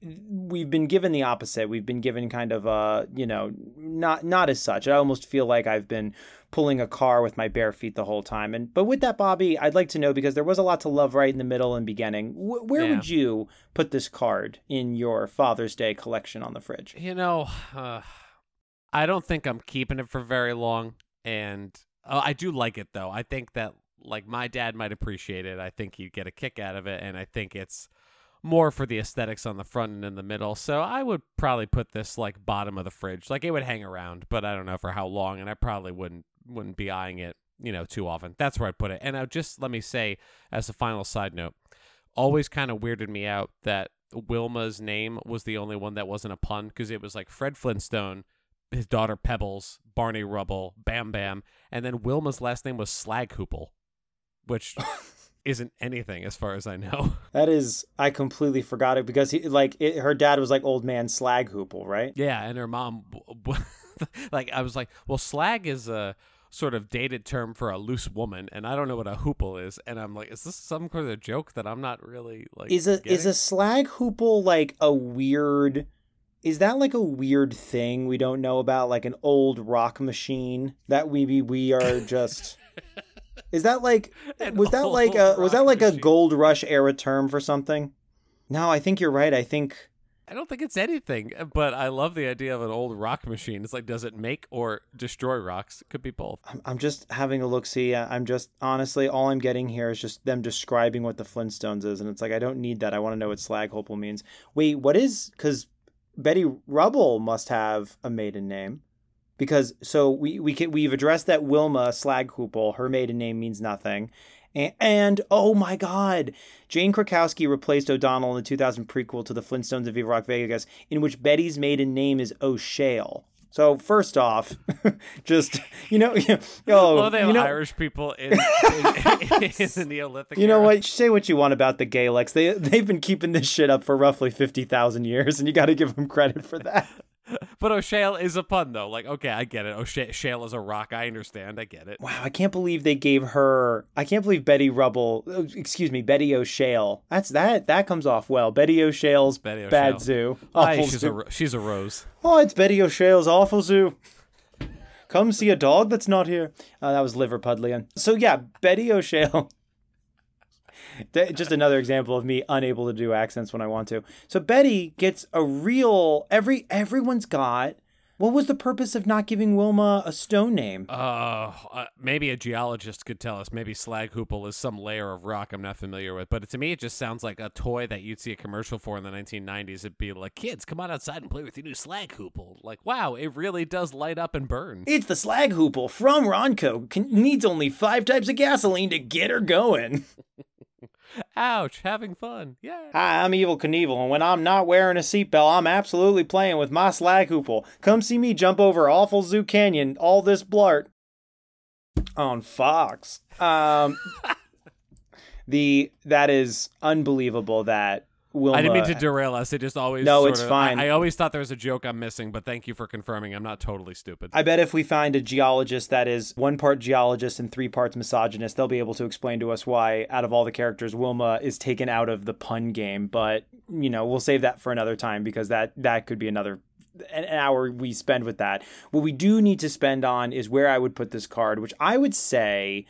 we've been given the opposite. We've been given kind of a, you know, not as such. I almost feel like I've been pulling a car with my bare feet the whole time. But with that, Bobby, I'd like to know, because there was a lot to love right in the middle and beginning. Where would you put this card in your Father's Day collection on the fridge? You know, I don't think I'm keeping it for very long. And I do like it, though. I think that, like, my dad might appreciate it. I think he'd get a kick out of it. And I think it's more for the aesthetics on the front and in the middle. So I would probably put this, like, bottom of the fridge. Like, it would hang around, but I don't know for how long. And I probably wouldn't be eyeing it, you know, too often. That's where I'd put it. And I'll just, let me say, as a final side note, always kind of weirded me out that Wilma's name was the only one that wasn't a pun, because it was, like, Fred Flintstone, his daughter Pebbles, Barney Rubble, Bam Bam, and then Wilma's last name was Slaghoople, which isn't anything as far as I know. That is, I completely forgot it, because her dad was like old man Slaghoople, right? Yeah, and her mom, like, I was like, well, slag is a sort of dated term for a loose woman, and I don't know what a hoople is, and I'm like, is this some kind of joke that I'm not really like? Is a Slaghoople like a weird? Is that like a weird thing we don't know about, like an old rock machine that we are just? Is that like was that like a gold rush era term for something? No, I think you're right. I don't think it's anything, but I love the idea of an old rock machine. It's like, does it make or destroy rocks? It could be both. I'm just having a look. See, I'm just honestly, all I'm getting here is just them describing what the Flintstones is, and it's like, I don't need that. I want to know what Slaghoople means. Wait, what is because. Betty Rubble must have a maiden name, because so we've addressed that Wilma Slaghoople, her maiden name means nothing. And oh my God, Jane Krakowski replaced O'Donnell in the 2000 prequel to The Flintstones of Viva Rock Vegas, in which Betty's maiden name is O'Shale. So first off, just, you know, well, they were Irish people in the Neolithic. You know what? Say what you want about the Gaelics. They've been keeping this shit up for roughly 50,000 years, and you got to give them credit for that. But O'Shale is a pun, though. Like, okay, I get it. O'Shale is a rock. I understand. I get it. Wow, I can't believe they gave her. I can't believe Betty O'Shale. That's that comes off well. Betty O'Shale's bad zoo. She's a rose. Oh, it's Betty O'Shale's awful zoo. Come see a dog that's not here. That was Liverpudlian. So yeah, Betty O'Shale. Just another example of me unable to do accents when I want to. So Betty gets a real everyone's got. What was the purpose of not giving Wilma a stone name? Maybe a geologist could tell us. Maybe Slaghoople is some layer of rock I'm not familiar with. But to me, it just sounds like a toy that you'd see a commercial for in the 1990s. It'd be like, kids, come on outside and play with your new Slaghoople. Like, wow, it really does light up and burn. It's the Slaghoople from Ronco. Needs only 5 types of gasoline to get her going. Ouch, having fun. Yeah. Hi, I'm Evel Knievel, and when I'm not wearing a seatbelt, I'm absolutely playing with my Slaghoople. Come see me jump over awful Zoo Canyon, all this blart. On Fox. That is unbelievable that Wilma. I didn't mean to derail us. It just always... No, it's fine. I always thought there was a joke I'm missing, but thank you for confirming. I'm not totally stupid. I bet if we find a geologist that is one part geologist and three parts misogynist, they'll be able to explain to us why, out of all the characters, Wilma is taken out of the pun game. But, you know, we'll save that for another time because that could be another... an hour we spend with that. What we do need to spend on is where I would put this card, which I would say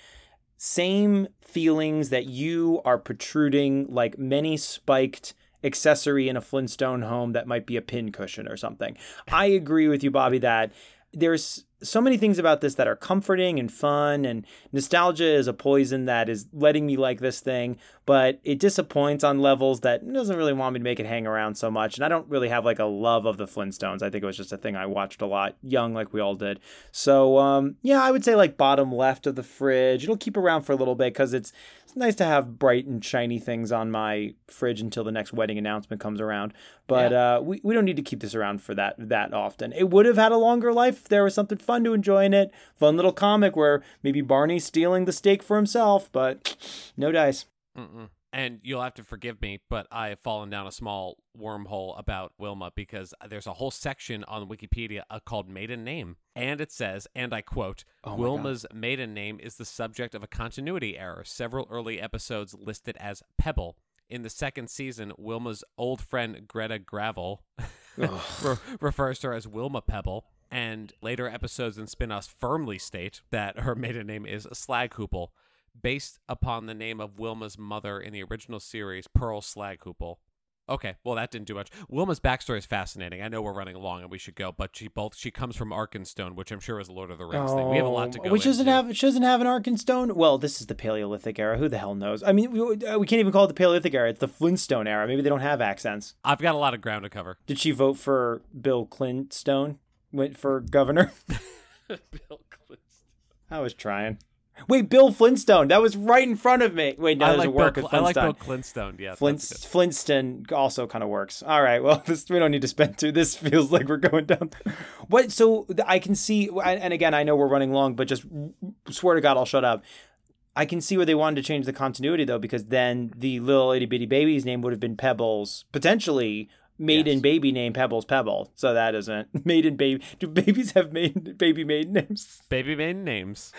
same feelings that you are protruding like many spiked accessory in a Flintstone home that might be a pin cushion or something. I agree with you, Bobby, that there's so many things about this that are comforting and fun, and nostalgia is a poison that is letting me like this thing, but it disappoints on levels that doesn't really want me to make it hang around so much. And I don't really have like a love of the Flintstones. I think it was just a thing I watched a lot young, like we all did. So yeah, I would say like bottom left of the fridge. It'll keep around for a little bit because it's nice to have bright and shiny things on my fridge until the next wedding announcement comes around. But yeah. We don't need to keep this around for that often. It would have had a longer life if there was something fun to enjoy in it. Fun little comic where maybe Barney's stealing the steak for himself, but no dice. Mm-mm. And you'll have to forgive me, but I've fallen down a small wormhole about Wilma because there's a whole section on Wikipedia called Maiden Name. And it says, and I quote, Wilma's maiden name is the subject of a continuity error. Several early episodes listed as Pebble. In the second season, Wilma's old friend Greta Gravel refers to her as Wilma Pebble. And later episodes and spin-offs firmly state that her maiden name is Slaghoople, based upon the name of Wilma's mother in the original series, Pearl Slaghoople. Okay, well, that didn't do much. Wilma's backstory is fascinating. I know we're running long and we should go, but she comes from Arkenstone, which I'm sure is a Lord of the Rings thing. We have a lot to go into. She doesn't have an Arkenstone? Well, this is the Paleolithic era. Who the hell knows? I mean, we can't even call it the Paleolithic era. It's the Flintstone era. Maybe they don't have accents. I've got a lot of ground to cover. Did she vote for Bill Clinton? Went for governor? Bill Clinton. I was trying. Wait, Bill Flintstone. That was right in front of me. Wait, no, there's a work of Flintstone. I like Bill Clinton, yeah. Flintstone also kind of works. All right, well, we don't need to spend two. This feels like we're going down. What? So I can see, and again, I know we're running long, but just swear to God, I'll shut up. I can see where they wanted to change the continuity, though, because then the little itty-bitty baby's name would have been Pebbles, potentially... Maiden baby name Pebbles Pebble. So that isn't maiden baby. Do babies have baby maiden names? Baby maiden names.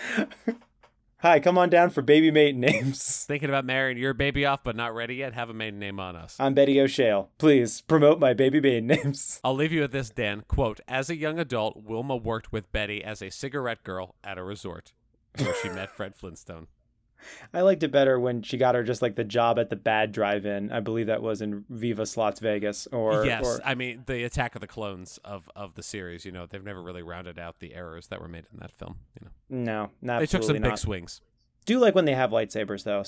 Hi, come on down for baby maiden names. Thinking about marrying your baby off, but not ready yet? Have a maiden name on us. I'm Betty O'Shale. Please promote my baby maiden names. I'll leave you with this, Dan. Quote, as a young adult, Wilma worked with Betty as a cigarette girl at a resort where she met Fred Flintstone. I liked it better when she got her just like the job at the bad drive-in. I believe that was in Viva Slots Vegas. I mean, the Attack of the Clones of the series, you know, they've never really rounded out the errors that were made in that film. You know, no, absolutely not. They took some big swings. Do like when they have lightsabers, though.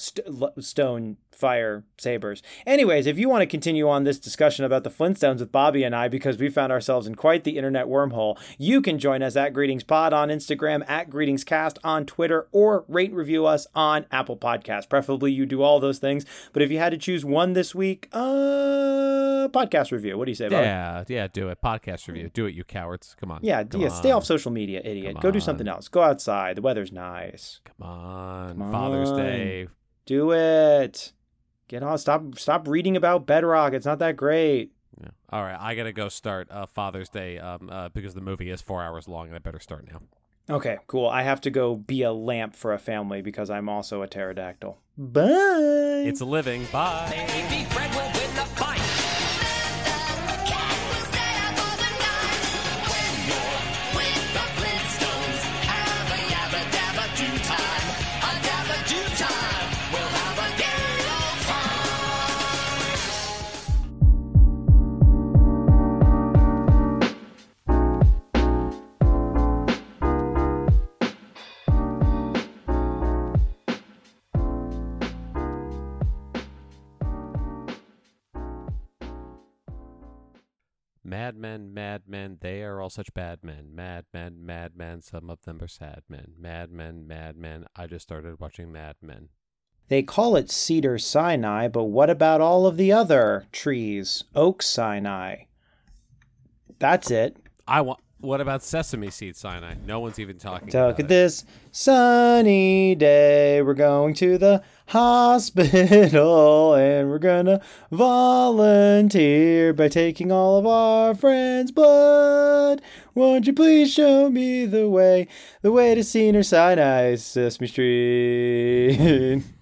Stone, fire, sabers. Anyways, if you want to continue on this discussion about the Flintstones with Bobby and I, because we found ourselves in quite the internet wormhole, you can join us at GreetingsPod on Instagram, at GreetingsCast on Twitter, or rate review us on Apple Podcasts. Preferably you do all those things, but if you had to choose one this week, podcast review. What do you say, Bobby? Yeah, do it. Podcast review. Do it, you cowards. Come on. Come on. Stay off social media, idiot. Go do something else. Go outside. The weather's nice. Come on. Father's Day. Do it. Get on. Stop reading about Bedrock. It's not that great. Yeah. All right. I got to go start Father's Day because the movie is 4 hours long and I better start now. Okay, cool. I have to go be a lamp for a family because I'm also a pterodactyl. Bye. It's a living. Bye. Baby Fred will win the fight. Mad men, they are all such bad men. Mad men, some of them are sad men. Mad men, I just started watching Mad Men. They call it Cedar Sinai, but what about all of the other trees? Oak Sinai. That's it. I want... What about Sesame Seed Sinai? No one's even talking about it. Look at this sunny day. We're going to the hospital and we're going to volunteer by taking all of our friends' blood. Won't you please show me the way to Senior Sinai, Sesame Street?